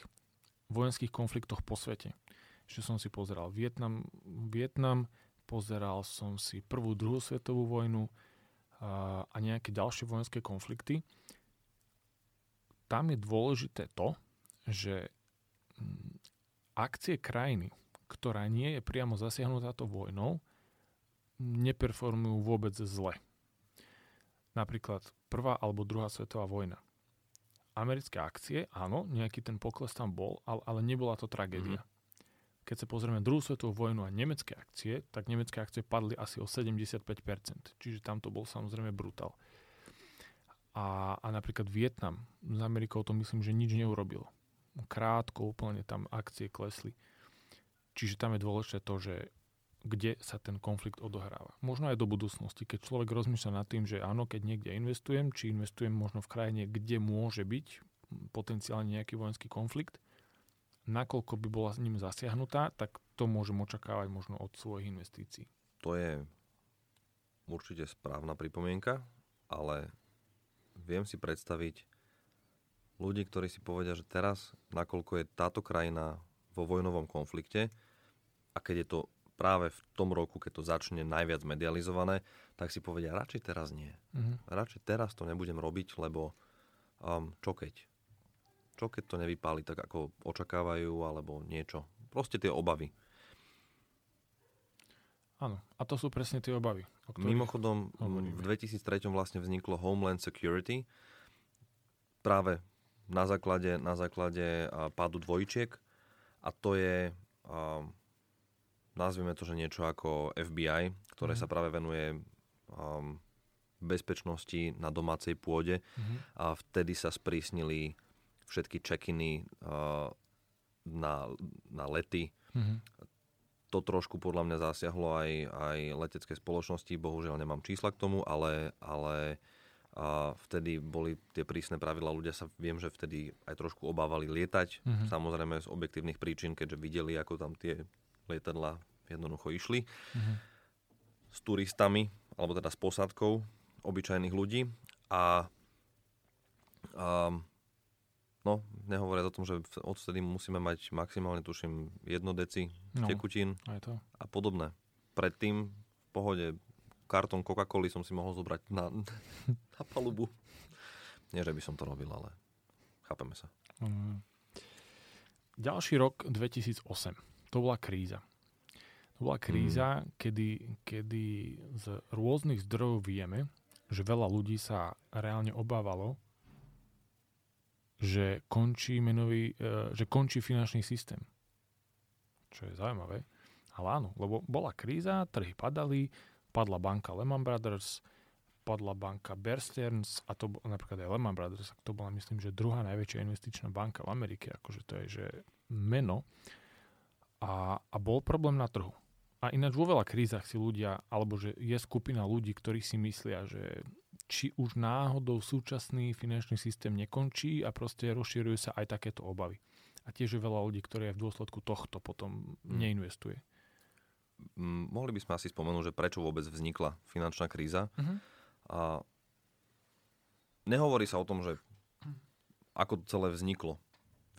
vojenských konfliktoch po svete. Ešte som si pozeral Vietnam, pozeral som si prvú, druhú svetovú vojnu a nejaké ďalšie vojenské konflikty. Tam je dôležité to, že akcie krajiny, ktorá nie je priamo zasiahnutá to vojnou, neperformujú vôbec zle. Napríklad prvá alebo druhá svetová vojna. Americké akcie, áno, nejaký ten pokles tam bol, ale nebola to tragédia. Mm-hmm. Keď sa pozrieme druhú svetovú vojnu a nemecké akcie, tak nemecké akcie padli asi o 75%. Čiže tam to bol samozrejme brutál. A napríklad Vietnam. S Amerikou to myslím, že nič neurobilo. Krátko úplne tam akcie klesli. Čiže tam je dôležité to, že kde sa ten konflikt odohráva. Možno aj do budúcnosti, keď človek rozmýšľa nad tým, že áno, keď niekde investujem, či investujem možno v krajine, kde môže byť potenciálne nejaký vojenský konflikt, nakoľko by bola s ním zasiahnutá, tak to môžem očakávať možno od svojich investícií. To je určite správna pripomienka, ale viem si predstaviť ľudí, ktorí si povedia, že teraz, nakoľko je táto krajina vo vojnovom konflikte a keď je to práve v tom roku, keď to začne najviac medializované, tak si povedia, radšej teraz nie. Mm-hmm. Radšej teraz to nebudem robiť, lebo čo keď? Čo keď to nevypáli tak, ako očakávajú, alebo niečo. Proste tie obavy. Áno, a to sú presne tie obavy. Mimochodom, v 2003 vlastne vzniklo Homeland Security práve na základe pádu dvojčiek a to je... Nazvime to, že niečo ako FBI, ktoré sa práve venuje bezpečnosti na domácej pôde. A vtedy sa sprísnili všetky check-iny na lety. To trošku podľa mňa zasiahlo aj letecké spoločnosti. Bohužiaľ nemám čísla k tomu, ale vtedy boli tie prísne pravidlá. Ľudia sa viem, že vtedy aj trošku obávali lietať. Samozrejme z objektívnych príčin, keďže videli, ako tam tie lietadla jednoducho išli s turistami, alebo teda s posádkou obyčajných ľudí a no, nehovoriac o tom, že odvtedy musíme mať maximálne, tuším, 1 dl tekutín a podobné. Predtým v pohode kartón Coca-Coly som si mohol zobrať na palubu. Nie, že by som to robil, ale chápeme sa. Ďalší rok 2008. To bola kríza. Kedy z rôznych zdrojov vieme, že veľa ľudí sa reálne obávalo, že končí finančný systém. Čo je zaujímavé. Ale áno, lebo bola kríza, trhy padali, padla banka Lehman Brothers, padla banka Bear Stearns a to napríklad aj Lehman Brothers, to bola myslím, že druhá najväčšia investičná banka v Amerike, akože to je že meno. A bol problém na trhu. A ináč vo veľa krízach si ľudia, alebo že je skupina ľudí, ktorí si myslia, že či už náhodou súčasný finančný systém nekončí a proste rozširujú sa aj takéto obavy. A tiež je veľa ľudí, ktorí v dôsledku tohto potom neinvestuje. Mohli by sme asi spomenúť, že prečo vôbec vznikla finančná kríza. A nehovorí sa o tom, že ako to celé vzniklo.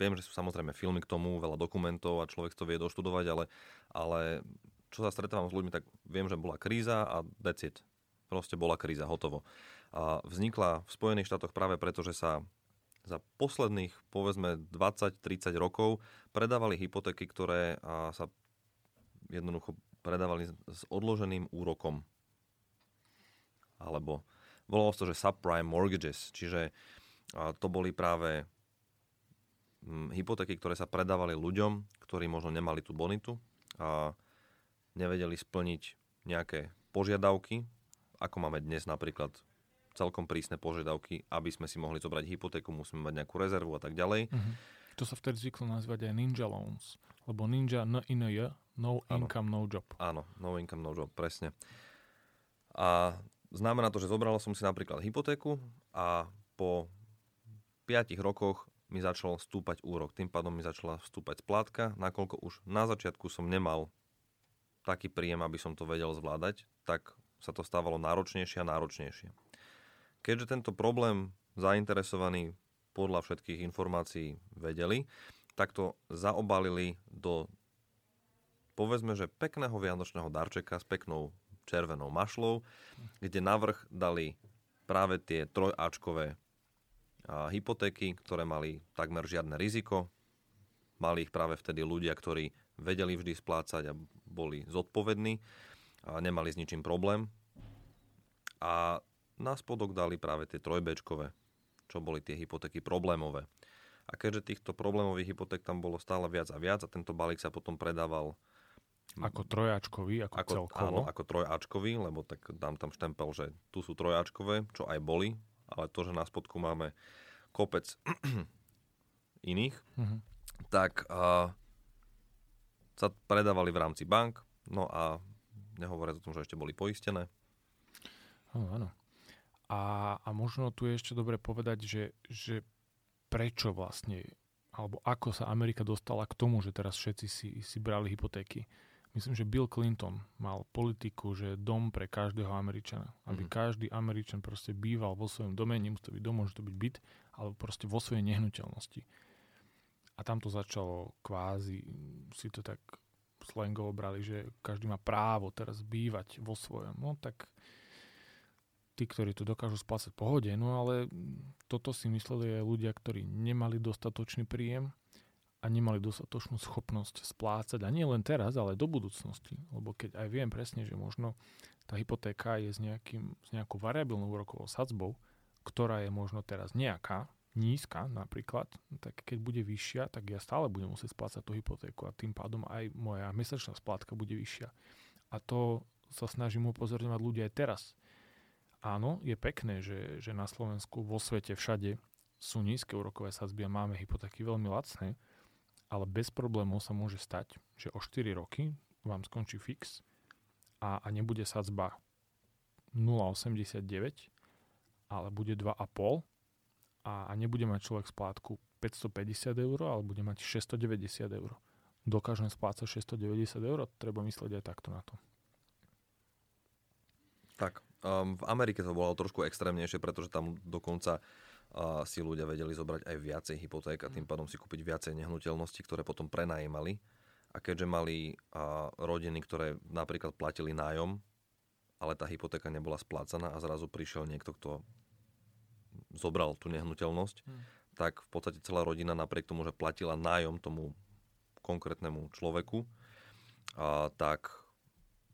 Viem, že sú samozrejme filmy k tomu, veľa dokumentov a človek to vie doštudovať, ale čo sa stretávam s ľuďmi, tak viem, že bola kríza a that's it. Proste bola kríza, hotovo. A vznikla v Spojených štátoch práve preto, že sa za posledných, povedzme, 20-30 rokov predávali hypotéky, ktoré sa jednoducho predávali s odloženým úrokom. Alebo volalo sa to, že subprime mortgages, čiže to boli práve hypotéky, ktoré sa predávali ľuďom, ktorí možno nemali tú bonitu a nevedeli splniť nejaké požiadavky, ako máme dnes napríklad celkom prísne požiadavky, aby sme si mohli zobrať hypotéku, musíme mať nejakú rezervu a tak ďalej. Uh-huh. To sa vtedy zvyklo nazvať aj NINJA loans, lebo NINJA NINJ, no income, no job. Áno, no income, no job, presne. A znamená to, že zobral som si napríklad hypotéku a po 5 rokoch mi začal stúpať úrok. Tým pádom mi začala vstúpať splátka, nakoľko už na začiatku som nemal taký príjem, aby som to vedel zvládať, tak sa to stávalo náročnejšie a náročnejšie. Keďže tento problém zainteresovaní podľa všetkých informácií vedeli, tak to zaobalili do, povedzme, že pekného vianočného darčeka s peknou červenou mašľou, kde navrch dali práve tie trojáčkové hypotéky, ktoré mali takmer žiadne riziko. Mali ich práve vtedy ľudia, ktorí vedeli vždy splácať a boli zodpovední a nemali s ničím problém. A na spodok dali práve tie trojbečkové, čo boli tie hypotéky problémové. A keďže týchto problémových hypoték tam bolo stále viac a viac a tento balík sa potom predával ako trojáčkový, ako celkovo. Áno, ako trojáčkový, lebo tak dám tam štempel, že tu sú trojáčkové, čo aj boli, ale to, že na spodku máme kopec iných, tak sa predávali v rámci bank, no a nehovoriac o tom, že ešte boli poistené. Áno. A možno tu je ešte dobre povedať, že prečo vlastne, alebo ako sa Amerika dostala k tomu, že teraz všetci si brali hypotéky. Myslím, že Bill Clinton mal politiku, že dom pre každého Američana. Aby každý Američan proste býval vo svojom dome, nemusí to byť dom, môže to byť byt, ale proste vo svojej nehnuteľnosti. A tam to začalo kvázi, si to tak slangovo brali, že každý má právo teraz bývať vo svojom. No tak tí, ktorí to dokážu splácať, pohode, no ale toto si mysleli aj ľudia, ktorí nemali dostatočný príjem a nemali dostatočnú schopnosť splácať. A nie len teraz, ale do budúcnosti. Lebo keď aj viem presne, že možno tá hypotéka je s nejakou variabilnou úrokovou sadzbou, ktorá je možno teraz nejaká, nízka napríklad, tak keď bude vyššia, tak ja stále budem musieť splácať tú hypotéku a tým pádom aj moja mesačná splátka bude vyššia. A to sa snažím upozorňovať ľudia aj teraz. Áno, je pekné, že na Slovensku, vo svete, všade sú nízke úrokové sadzby a máme hypotéky veľmi lacné, ale bez problémov sa môže stať, že o 4 roky vám skončí fix a nebude sadzba 0,89, ale bude 2,5 a nebude mať človek splátku 550 €, ale bude mať 690 €. Dokážem splácať 690 €, treba myslieť aj takto na to. Tak, v Amerike to bolo trošku extrémnejšie, pretože tam dokonca si ľudia vedeli zobrať aj viacej hypoték a tým pádom si kúpiť viacej nehnuteľnosti, ktoré potom prenajímali. A keďže mali rodiny, ktoré napríklad platili nájom, ale tá hypotéka nebola splácaná a zrazu prišiel niekto, kto zobral tú nehnuteľnosť, tak v podstate celá rodina napriek tomu, že platila nájom tomu konkrétnemu človeku, tak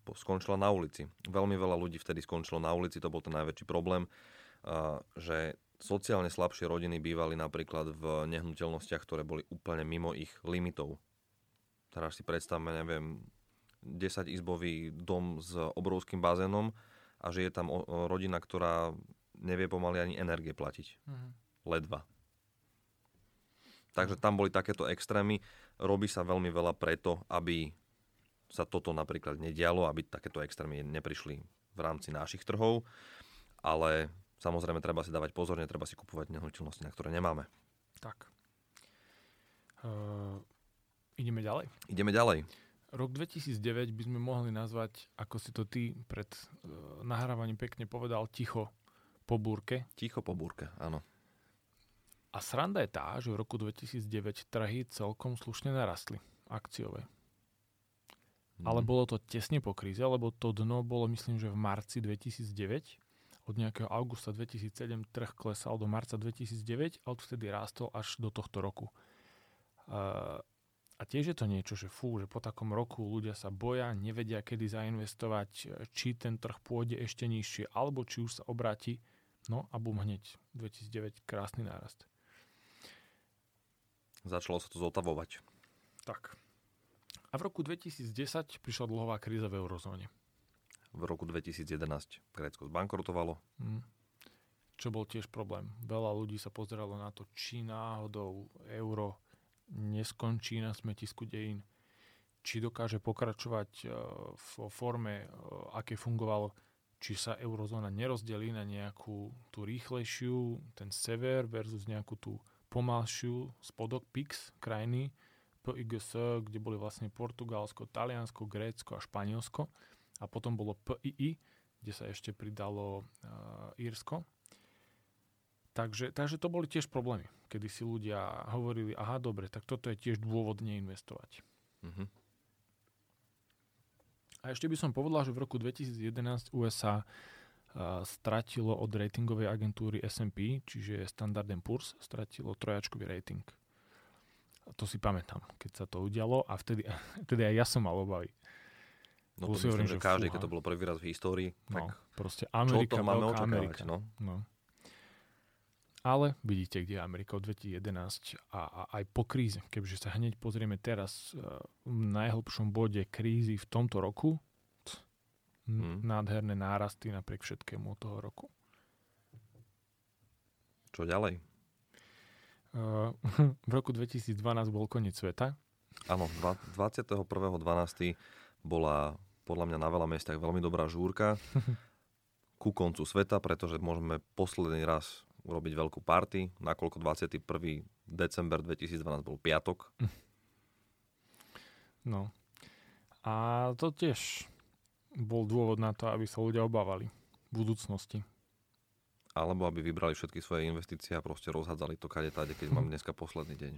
skončila na ulici. Veľmi veľa ľudí vtedy skončilo na ulici, to bol ten najväčší problém, že sociálne slabšie rodiny bývali napríklad v nehnuteľnostiach, ktoré boli úplne mimo ich limitov. Teraz si predstavme, neviem, 10-izbový dom s obrovským bazénom a že je tam rodina, ktorá nevie pomaly ani energie platiť. Ledva. Takže tam boli takéto extrémy. Robí sa veľmi veľa preto, aby sa toto napríklad nedialo, aby takéto extrémy neprišli v rámci našich trhov, ale samozrejme, treba si dávať pozorne, treba si kupovať nehnuteľnosti, na ktoré nemáme. Tak. Ideme ďalej? Ideme ďalej. Rok 2009 by sme mohli nazvať, ako si to ty pred nahrávaním pekne povedal, ticho po búrke. Ticho po búrke, áno. A sranda je tá, že v roku 2009 trhy celkom slušne narastli akciové. Ale bolo to tesne po kríze, lebo to dno bolo, myslím, že v marci 2009. Od nejakého augusta 2007 trh klesal do marca 2009 a odvtedy rástol až do tohto roku. A tiež je to niečo, že že po takom roku ľudia sa boja, nevedia, kedy zainvestovať, či ten trh pôjde ešte nižšie, alebo či už sa obráti. No a bum, hneď 2009, krásny nárast. Začalo sa to zotavovať. Tak. A v roku 2010 prišla dlhová kríza v eurozóne. V roku 2011 Grécko zbankrotovalo. čo bol tiež problém. Veľa ľudí sa pozeralo na to, či náhodou euro neskončí na smetisku dejín, či dokáže pokračovať vo forme, aké fungovalo, či sa eurozóna nerozdelí na nejakú tú rýchlejšiu, ten sever versus nejakú tú pomalšiu spodok PIGS krajiny, PIGS, kde boli vlastne Portugalsko, Taliansko, Grécko a Španielsko. A potom bolo PII, kde sa ešte pridalo Írsko. Takže to boli tiež problémy, kedy si ľudia hovorili, aha, dobre, tak toto je tiež dôvod neinvestovať. Mhm. A ešte by som povedal, že v roku 2011 USA stratilo od ratingovej agentúry S&P, čiže Standard & Poor's, stratilo trojačkový rating. A to si pamätám, keď sa to udialo a vtedy aj ja som mal obavy. No to myslím, že každý, keď to bolo prvý raz v histórii, tak proste Amerika, veľká Amerika. No. Ale vidíte, kde je Amerika od 2011 a aj po kríze. Keďže sa hneď pozrieme teraz v najhlbšom bode krízy v tomto roku, nádherné nárasty napriek všetkému toho roku. Čo ďalej? V roku 2012 bol koniec sveta. Áno, 21.12. bola podľa mňa na veľa miestach veľmi dobrá žúrka ku koncu sveta, pretože môžeme posledný raz urobiť veľkú party, nakoľko 21. december 2012 bol piatok. No. A to tiež bol dôvod na to, aby sa ľudia obávali v budúcnosti. Alebo aby vybrali všetky svoje investície a proste rozhádzali to kadetáde, keď mám dneska posledný deň.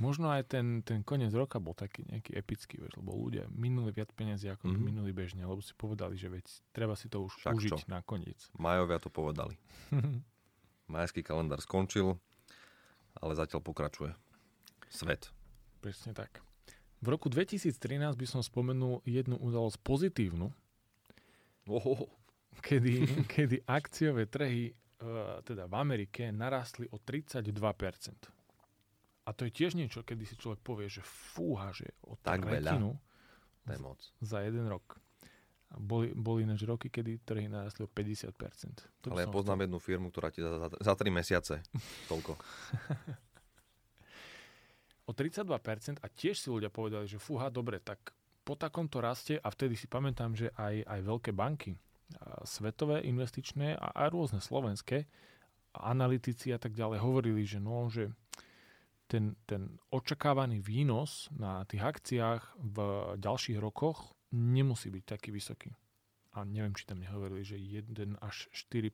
Možno aj ten koniec roka bol taký nejaký epický, vieš, lebo ľudia minuli viac peniazy, ako minuli bežne, lebo si povedali, že veď treba si to už však užiť na koniec. Majovia to povedali. Majský kalendár skončil, ale zatiaľ pokračuje svet. Presne tak. V roku 2013 by som spomenul jednu udalosť pozitívnu, kedy akciové trhy teda v Amerike narastli o 32%. A to je tiež niečo, kedy si človek povie, že fúha, že o tretinu za jeden rok. Boli ináč roky, kedy trhy narastli o 50%. To ale ja poznám jednu firmu, ktorá ti za 3 mesiace toľko. O 32% a tiež si ľudia povedali, že fúha, dobre, tak po takomto raste a vtedy si pamätám, že aj veľké banky, svetové, investičné a rôzne slovenské, analytici a tak ďalej hovorili, že no, že ten očakávaný výnos na tých akciách v ďalších rokoch nemusí byť taký vysoký. A neviem, či tam nehovorili, že 1 až 4%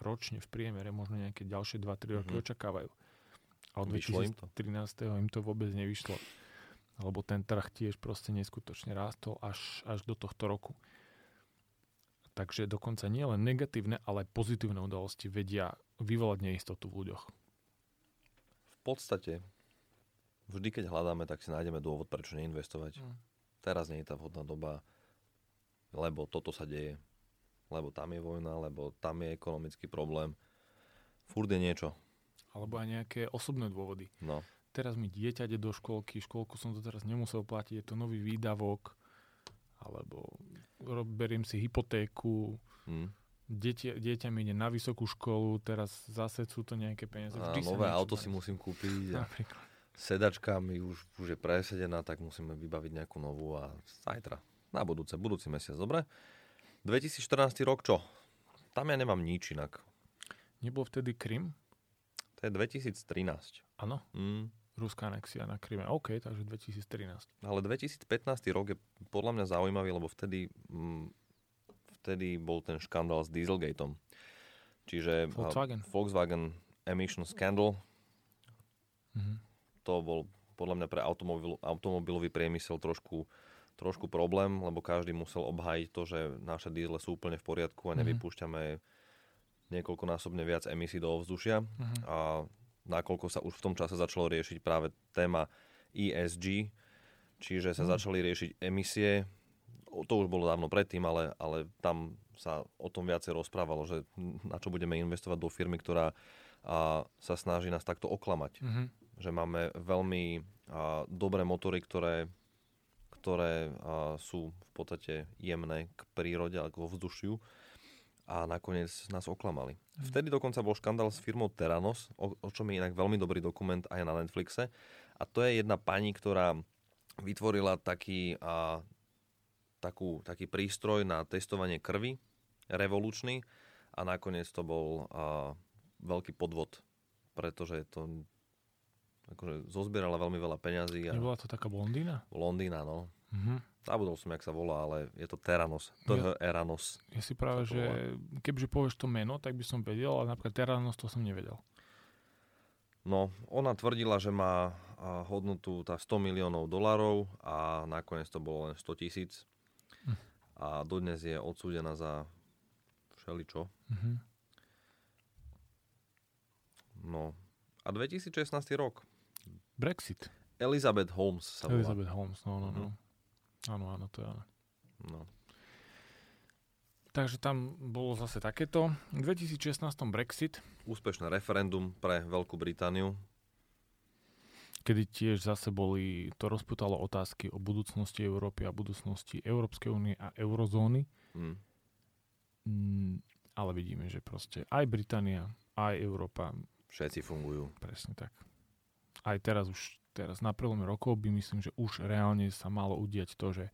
ročne v priemere možno nejaké ďalšie 2-3 roky očakávajú. A od 2013. im to vôbec nevyšlo. Lebo ten trh tiež proste neskutočne rástol až do tohto roku. Takže dokonca nie len negatívne, ale aj pozitívne udalosti vedia vyvolať neistotu v ľuďoch. V podstate, vždy keď hľadáme, tak si nájdeme dôvod, prečo neinvestovať. Teraz nie je tá vhodná doba, lebo toto sa deje, lebo tam je vojna, lebo tam je ekonomický problém. Furt je niečo. Alebo aj nejaké osobné dôvody. No. Teraz mi dieťa ide do školky, školku som to teraz nemusel platiť, je to nový výdavok, alebo beriem si hypotéku, Dieťa mi ide na vysokú školu, teraz zase sú to nejaké peniaze. Nové auto si musím kúpiť. Napríklad. Sedačka mi už je presedená, tak musíme vybaviť nejakú novú a zajtra. Na budúci mesiac, dobre? 2014 rok čo? Tam ja nemám nič inak. Nebol vtedy Krym? To je 2013. Áno? Ruská anexia na Kryme. OK, takže 2013. Ale 2015 rok je podľa mňa zaujímavý, lebo vtedy bol ten škandál s Dieselgateom. Čiže Volkswagen Emission Scandal. To bol podľa mňa pre automobilový priemysel trošku problém, lebo každý musel obhájiť to, že naše diesle sú úplne v poriadku a nevypúšťame niekoľkonásobne viac emisí do ovzdušia. A nakoľko sa už v tom čase začalo riešiť práve téma ESG, čiže sa začali riešiť emisie. To už bolo dávno predtým, ale tam sa o tom viacej rozprávalo, že na čo budeme investovať do firmy, ktorá sa snaží nás takto oklamať. Že máme veľmi dobré motory, ktoré sú v podstate jemné k prírode, ale k ovzdušiu. a nakoniec nás oklamali. Vtedy dokonca bol škandál s firmou Theranos, o čom je inak veľmi dobrý dokument aj na Netflixe. A to je jedna pani, ktorá vytvorila taký prístroj na testovanie krvi, revolučný, a nakoniec to bol veľký podvod, pretože to akože zozbierala veľmi veľa peňazí. Nebola to taká blondína? Blondína, no. Mhm. Zabudol som, jak sa volá, ale je to Theranos. Theranos. Ja si práve, že kebyže povieš to meno, tak by som vedel, ale napríklad Theranos to som nevedel. No, ona tvrdila, že má hodnotu tá $100 miliónov a nakoniec to bolo len 100 000. Mhm. A dodnes je odsúdená za všeličo. Mhm. No. A 2016 rok. Brexit. Elizabeth Holmes sa volá. Elizabeth Holmes, no. Áno, to je áno. No. Takže tam bolo zase takéto. V 2016. Brexit. Úspešné referendum pre Veľkú Britániu. Kedy tiež zase to rozpútalo otázky o budúcnosti Európy a budúcnosti Európskej únie a eurozóny. Ale vidíme, že proste aj Británia, aj Európa. Všetci fungujú. Presne tak. Aj teraz na prelome rokov by myslím, že už reálne sa malo udiať to, že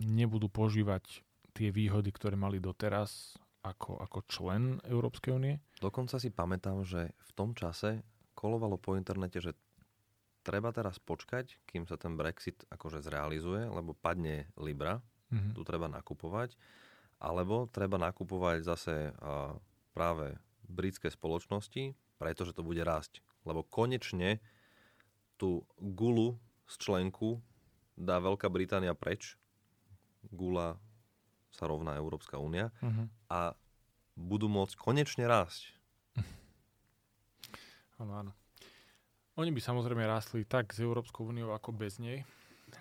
nebudú požívať tie výhody, ktoré mali doteraz ako člen Európskej únie. Dokonca si pamätám, že v tom čase kolovalo po internete, že treba teraz počkať, kým sa ten Brexit akože zrealizuje, lebo padne libra, tu treba nakupovať, alebo treba nakupovať zase práve britské spoločnosti, pretože to bude rásť. Lebo konečne tú gulu z členku dá Veľká Británia preč. Gula sa rovná Európska únia. Uh-huh. A budú môcť konečne rásť. Áno. Oni by samozrejme rástli tak s Európskou úniou ako bez nej.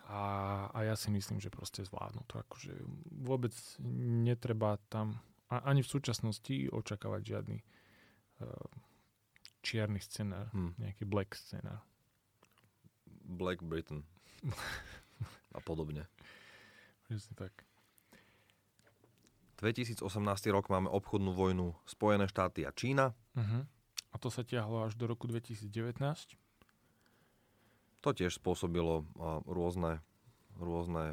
A ja si myslím, že proste zvládnu to. Akože vôbec netreba tam ani v súčasnosti očakávať žiadny čierny scenár, nejaký black scenár. Black Britain. A podobne. Presne tak. 2018 rok máme obchodnú vojnu Spojené štáty a Čína. Uh-huh. A to sa ťahlo až do roku 2019. To tiež spôsobilo rôzne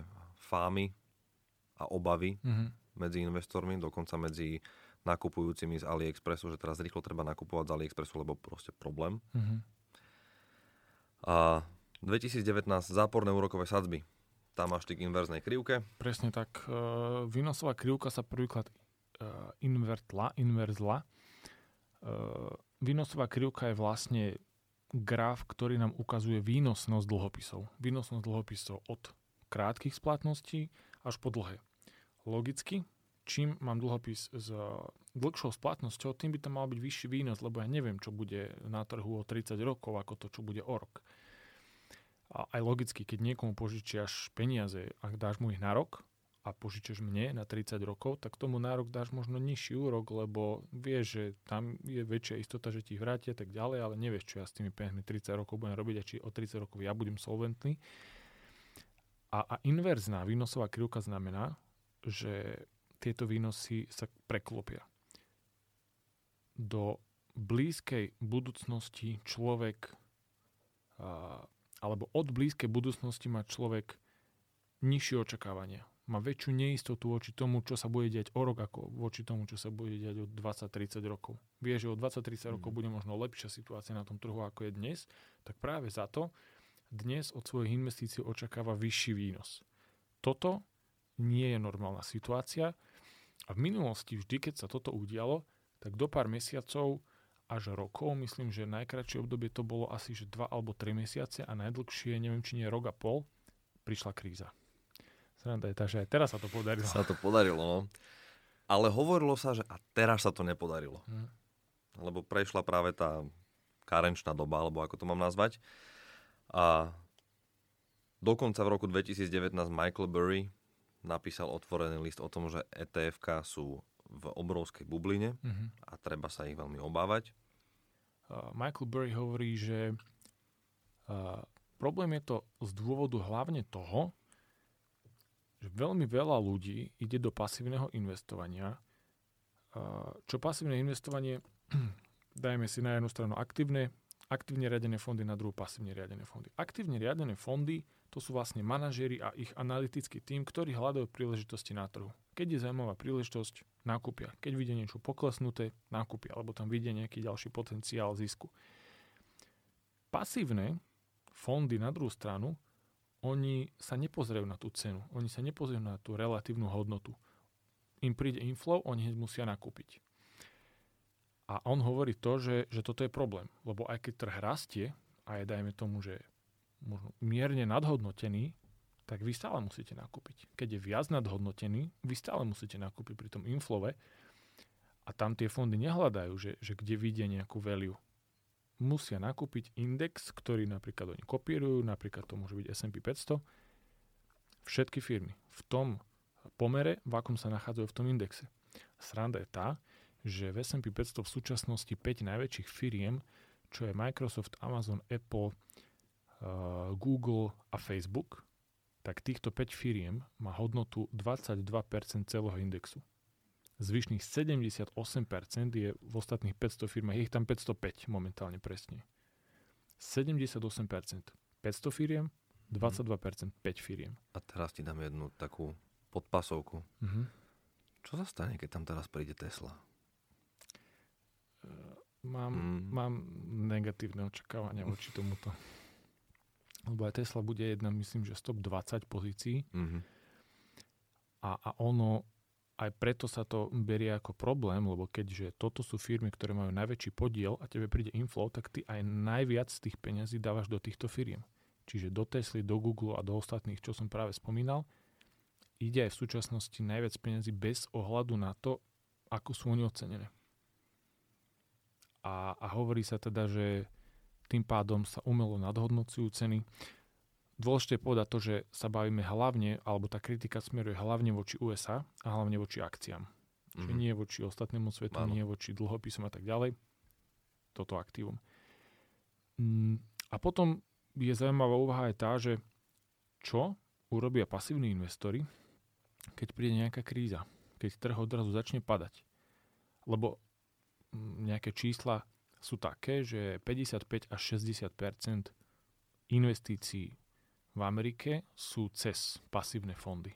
fámy a obavy medzi investormi, dokonca medzi nakupujúcimi z AliExpressu, že teraz rýchlo treba nakupovať z AliExpressu, lebo proste problém. Mm-hmm. A 2019 záporné úrokové sadzby. Tam máš ty k inverznej krivke. Presne tak. Výnosová krivka sa prvýkrát inverzla. Výnosová krivka je vlastne graf, ktorý nám ukazuje výnosnosť dlhopisov. Výnosnosť dlhopisov od krátkych splatností až po dlhé. Logicky, čím mám dlhopis s dlhšou splatnosťou, tým by tam mal byť vyšší výnos, lebo ja neviem, čo bude na trhu o 30 rokov, ako to, čo bude o rok. A aj logicky, keď niekomu požičiaš peniaze, ak dáš mu ich na rok a požičiaš mne na 30 rokov, tak tomu na rok dáš možno nižší úrok, lebo vieš, že tam je väčšia istota, že ti ich vrátia tak ďalej, ale nevieš, čo ja s tými peniazmi 30 rokov budem robiť a či o 30 rokov ja budem solventný. A inverzná výnosová krivka znamená, že tieto výnosy sa preklopia. Do blízkej budúcnosti od blízkej budúcnosti má človek nižšie očakávania. Má väčšiu neistotu voči tomu, čo sa bude diať o rok, ako voči tomu, čo sa bude diať o 20-30 rokov. Vie, že o 20-30 rokov bude možno lepšia situácia na tom trhu, ako je dnes, tak práve za to dnes od svojich investícií očakáva vyšší výnos. Toto nie je normálna situácia. A v minulosti, vždy, keď sa toto udialo, tak do pár mesiacov až rokov, myslím, že najkratšie obdobie to bolo asi 2 alebo 3 mesiace a najdlhšie, neviem, či nie rok a pol, prišla kríza. Sranda je tá, že aj teraz sa to podarilo. Sa to podarilo, no. Ale hovorilo sa, že a teraz sa to nepodarilo. Lebo prešla práve tá karenčná doba, alebo ako to mám nazvať. A dokonca v roku 2019 Michael Burry napísal otvorený list o tom, že ETF-ká sú v obrovskej bubline a treba sa ich veľmi obávať. Michael Burry hovorí, že problém je to z dôvodu hlavne toho, že veľmi veľa ľudí ide do pasívneho investovania. Čo pasívne investovanie, dajme si na jednu stranu aktívne riadené fondy, na druhú pasívne riadené fondy. Aktívne riadené fondy, to sú vlastne manažéri a ich analytický tím, ktorí hľadajú príležitosti na trhu. Keď je zaujímavá príležitosť, nákupia. Keď vidia niečo poklesnuté, nákupia, alebo tam vidia nejaký ďalší potenciál zisku. Pasívne fondy na druhú stranu, oni sa nepozerajú na tú cenu, oni sa nepozerajú na tú relatívnu hodnotu. Im príde inflow, oni hneď musia nakúpiť. A on hovorí to, že toto je problém, lebo aj keď trh rastie a je, dajme tomu, že možno mierne nadhodnotený, tak vy stále musíte nakúpiť. Keď je viac nadhodnotený, vy stále musíte nakúpiť pri tom inflove a tam tie fondy nehľadajú, že kde vidia nejakú value. Musia nakúpiť index, ktorý napríklad oni kopírujú, napríklad to môže byť S&P 500, všetky firmy v tom pomere, v akom sa nachádzajú v tom indexe. Sranda je tá, že v S&P 500 v súčasnosti 5 najväčších firiem, čo je Microsoft, Amazon, Apple, Google a Facebook, tak týchto 5 firiem má hodnotu 22% celého indexu. Zvyšných 78% je v ostatných 500 firmách, je ich tam 505 momentálne presne. 78%, 500 firiem, 22%, 5 firiem. A teraz ti dám jednu takú podpasovku. Mm-hmm. Čo sa stane, keď tam teraz príde Tesla? Mám negatívne očakávania voči tomuto. Lebo aj Tesla bude jedna, myslím, že stop 20 pozícií. Mm-hmm. A ono, aj preto sa to berie ako problém, lebo keďže toto sú firmy, ktoré majú najväčší podiel a tebe príde inflow, tak ty aj najviac z tých peňazí dávaš do týchto firiem. Čiže do Tesly, do Google a do ostatných, čo som práve spomínal, ide aj v súčasnosti najviac peňazí bez ohľadu na to, ako sú oni ocenené. A hovorí sa teda, že tým pádom sa umelo nadhodnocujú ceny. Dôležité je povedať to, že sa bavíme hlavne, alebo tá kritika smeruje hlavne voči USA a hlavne voči akciám. Mm-hmm. Čiže nie voči ostatnému svetu, nie voči dlhopisom a tak ďalej. Toto aktívom. A potom je zaujímavá úvaha aj tá, že čo urobia pasívni investori, keď príde nejaká kríza, keď trh odrazu začne padať. Lebo nejaké čísla sú také, že 55 až 60% investícií v Amerike sú cez pasívne fondy.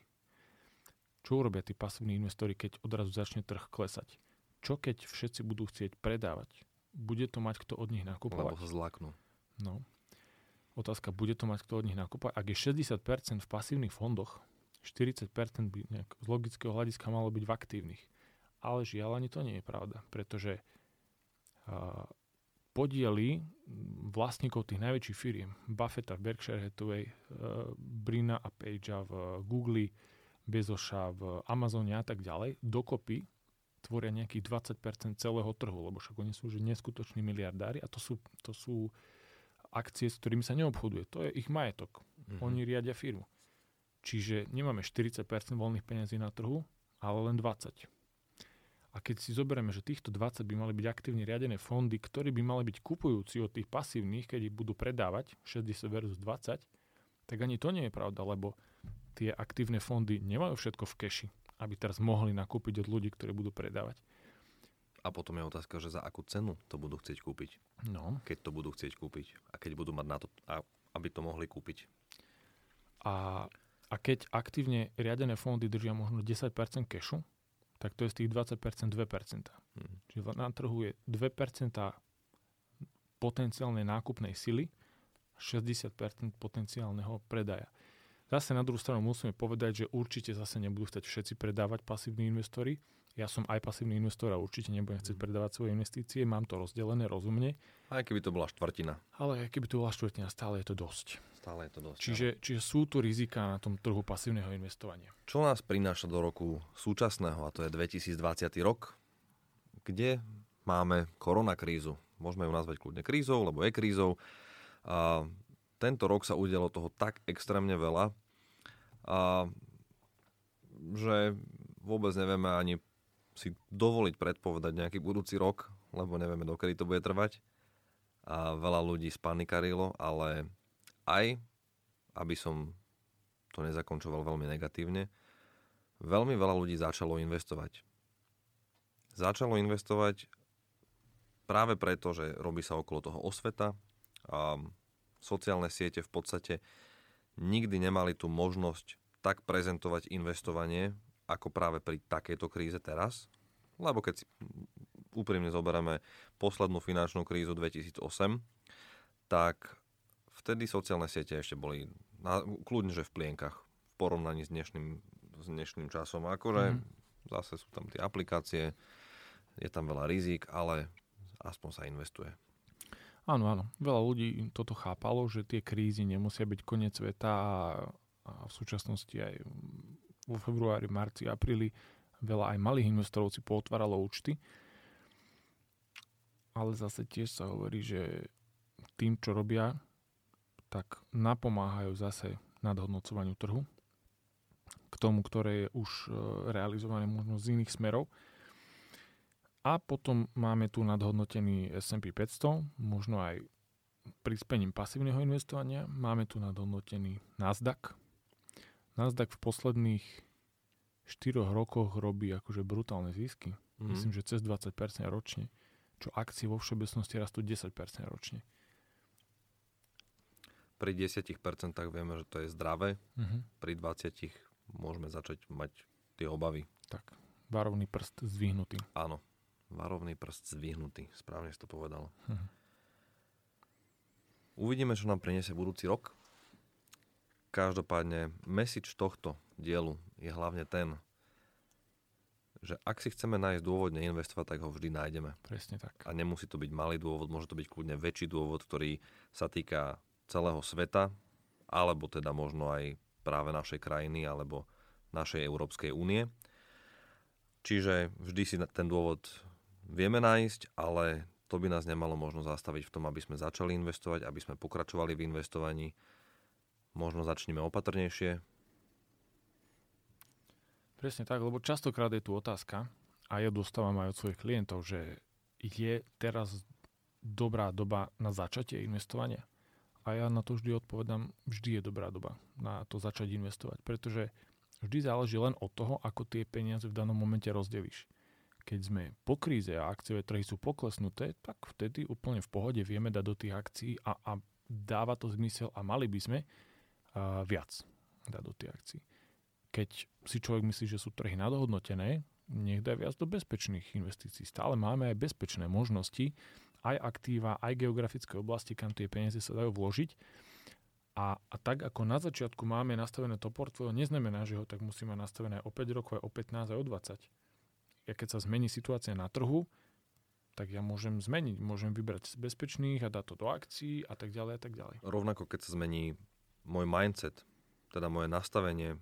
Čo urobia tí pasívni investori, keď odrazu začne trh klesať? Čo keď všetci budú chcieť predávať? Bude to mať kto od nich nakupovať? Lebo sa zláknú. No. Otázka, bude to mať kto od nich nakupovať? Ak je 60% v pasívnych fondoch, 40% by nejak z logického hľadiska malo byť v aktívnych. Ale žiaľ, ani to nie je pravda, pretože podiely vlastníkov tých najväčších firiem, Buffetta v Berkshire Hathaway, Brina a Pagea v Google, Bezosa v Amazone a tak ďalej, dokopy tvoria nejakých 20% celého trhu, lebo však oni sú že neskutoční miliardári a to sú akcie, s ktorými sa neobchoduje. To je ich majetok. Mm-hmm. Oni riadia firmu. Čiže nemáme 40% voľných peňazí na trhu, ale len 20%. A keď si zoberieme, že týchto 20 by mali byť aktívne riadené fondy, ktorí by mali byť kupujúci od tých pasívnych, keď ich budú predávať, 60 versus 20, tak ani to nie je pravda, lebo tie aktívne fondy nemajú všetko v keši, aby teraz mohli nakúpiť od ľudí, ktorí budú predávať. A potom je otázka, že za akú cenu to budú chcieť kúpiť. No. Keď to budú chcieť kúpiť a keď budú mať na to, aby to mohli kúpiť. A keď aktívne riadené fondy držia možno 10% kešu, tak to je z tých 20% 2%. Mm. Čiže na trhu je 2% potenciálnej nákupnej sily, 60% potenciálneho predaja. Zase na druhú stranu musíme povedať, že určite zase nebudú chcieť všetci predávať pasívni investori. Ja som aj pasívny investor a určite nebudem chcieť predávať svoje investície, mám to rozdelené rozumne. Aj keby to bola štvrtina. Ale aj keby to bola štvrtina, stále je to dosť. Čiže sú tu riziká na tom trhu pasívneho investovania. Čo nás prináša do roku súčasného, a to je 2020 rok, kde máme koronakrízu. Môžeme ju nazvať kľudne krízou, lebo je krízou. A tento rok sa udialo toho tak extrémne veľa, a že vôbec nevieme ani si dovoliť predpovedať nejaký budúci rok, lebo nevieme, dokedy to bude trvať. A veľa ľudí spanikarilo, ale aj, aby som to nezakončoval veľmi negatívne, veľmi veľa ľudí začalo investovať. Začalo investovať práve preto, že robí sa okolo toho osveta a sociálne siete v podstate nikdy nemali tú možnosť tak prezentovať investovanie ako práve pri takejto kríze teraz. Lebo keď si úprimne zoberieme poslednú finančnú krízu 2008, tak vtedy sociálne siete ešte boli kľudne, že v plienkach v porovnaní s dnešným časom. Akože zase sú tam tie aplikácie, je tam veľa rizík, ale aspoň sa investuje. Áno, áno. Veľa ľudí toto chápalo, že tie krízy nemusia byť koniec sveta a v súčasnosti aj vo februári, marci, apríli veľa aj malých investorov si pootváralo účty. Ale zase tiež sa hovorí, že tým, čo robia, tak napomáhajú zase nadhodnocovaniu trhu k tomu, ktoré je už realizované možno z iných smerov. A potom máme tu nadhodnotený S&P 500, možno aj prispením pasívneho investovania. Máme tu nadhodnotený Nasdaq. Nasdaq v posledných 4 rokoch robí akože brutálne zisky. Myslím, že cez 20% ročne. Čo akcie vo všeobecnosti rastú 10% ročne. Pri 10% vieme, že to je zdravé. Pri 20% môžeme začať mať tie obavy. Tak, varovný prst zdvihnutý. Áno, varovný prst zdvihnutý. Správne si to povedal. Uvidíme, čo nám priniesie budúci rok. Každopádne, message tohto dielu je hlavne ten, že ak si chceme nájsť dôvod neinvestovať, tak ho vždy nájdeme. Presne tak. A nemusí to byť malý dôvod, môže to byť kľudne väčší dôvod, ktorý sa týka celého sveta, alebo teda možno aj práve našej krajiny, alebo našej Európskej únie. Čiže vždy si ten dôvod vieme nájsť, ale to by nás nemalo možno zastaviť v tom, aby sme začali investovať, aby sme pokračovali v investovaní. Možno začneme opatrnejšie. Presne tak, lebo častokrát je tu otázka, a ja dostávam aj od svojich klientov, že je teraz dobrá doba na začatie investovania. A ja na to vždy odpovedám, vždy je dobrá doba na to začať investovať. Pretože vždy záleží len od toho, ako tie peniaze v danom momente rozdelíš. Keď sme po kríze a akciové trhy sú poklesnuté, tak vtedy úplne v pohode vieme dať do tých akcií a dáva to zmysel a mali by sme viac dať do tých akcií. Keď si človek myslí, že sú trhy nadohodnotené, nech dá viac do bezpečných investícií. Stále máme aj bezpečné možnosti, aj aktíva, aj geografické oblasti, kam tie peniaze sa dajú vložiť. A tak, ako na začiatku máme nastavené to portfólio, neznamená, že ho tak musíme nastavené o 5 rokov, o 15, o 20. Ja keď sa zmení situácia na trhu, tak ja môžem zmeniť. Môžem vybrať z bezpečných a dať to do akcií a tak ďalej a tak ďalej. Rovnako, keď sa zmení môj mindset, teda moje nastavenie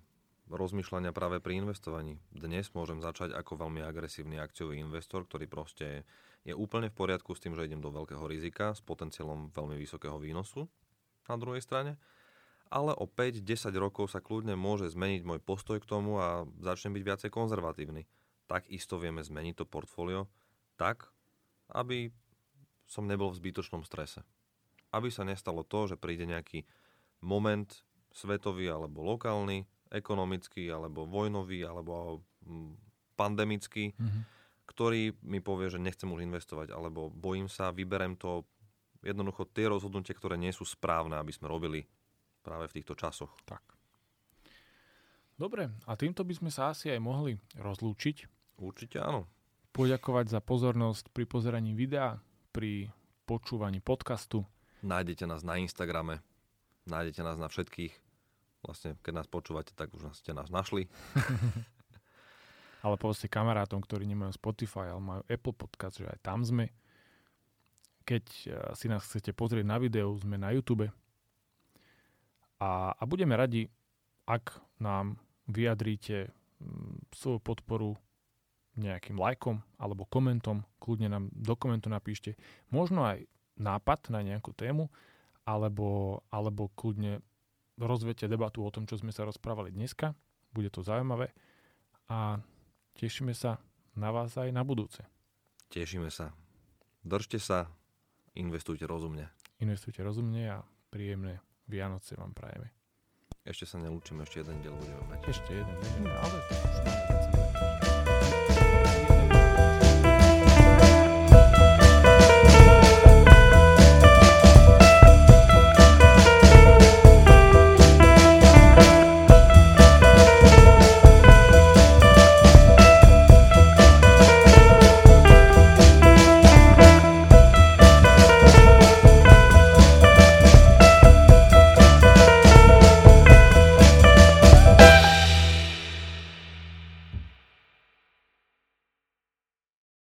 rozmýšľania práve pri investovaní. Dnes môžem začať ako veľmi agresívny akciový investor, ktorý proste je úplne v poriadku s tým, že idem do veľkého rizika s potenciálom veľmi vysokého výnosu na druhej strane, ale o 5-10 rokov sa kľudne môže zmeniť môj postoj k tomu a začnem byť viacej konzervatívny. Tak isto vieme zmeniť to portfólio tak, aby som nebol v zbytočnom strese. Aby sa nestalo to, že príde nejaký moment svetový alebo lokálny, ekonomický, alebo vojnový, alebo pandemický, ktorý mi povie, že nechcem už investovať, alebo bojím sa, vyberem to jednoducho tie rozhodnutia, ktoré nie sú správne, aby sme robili práve v týchto časoch. Tak. Dobre, a týmto by sme sa asi aj mohli rozlúčiť. Určite áno. Poďakovať za pozornosť pri pozeraní videa, pri počúvaní podcastu. Nájdete nás na Instagrame, nájdete nás na všetkých. Vlastne, keď nás počúvate, tak už ste nás našli. Ale povedzte kamarátom, ktorí nemajú Spotify, ale majú Apple Podcast, že aj tam sme. Keď si nás chcete pozrieť na videu, sme na YouTube. A budeme radi, ak nám vyjadríte svoju podporu nejakým lajkom alebo komentom. Kľudne nám do komentu napíšte. Možno aj nápad na nejakú tému, alebo kľudne rozvedte debatu o tom, čo sme sa rozprávali dneska. Bude to zaujímavé a tešíme sa na vás aj na budúce. Tešíme sa. Držte sa, investujte rozumne. Investujte rozumne a príjemné Vianoce vám prajeme. Ešte sa nelúčime, ešte jeden diel budeme mať. Ešte jeden, ale...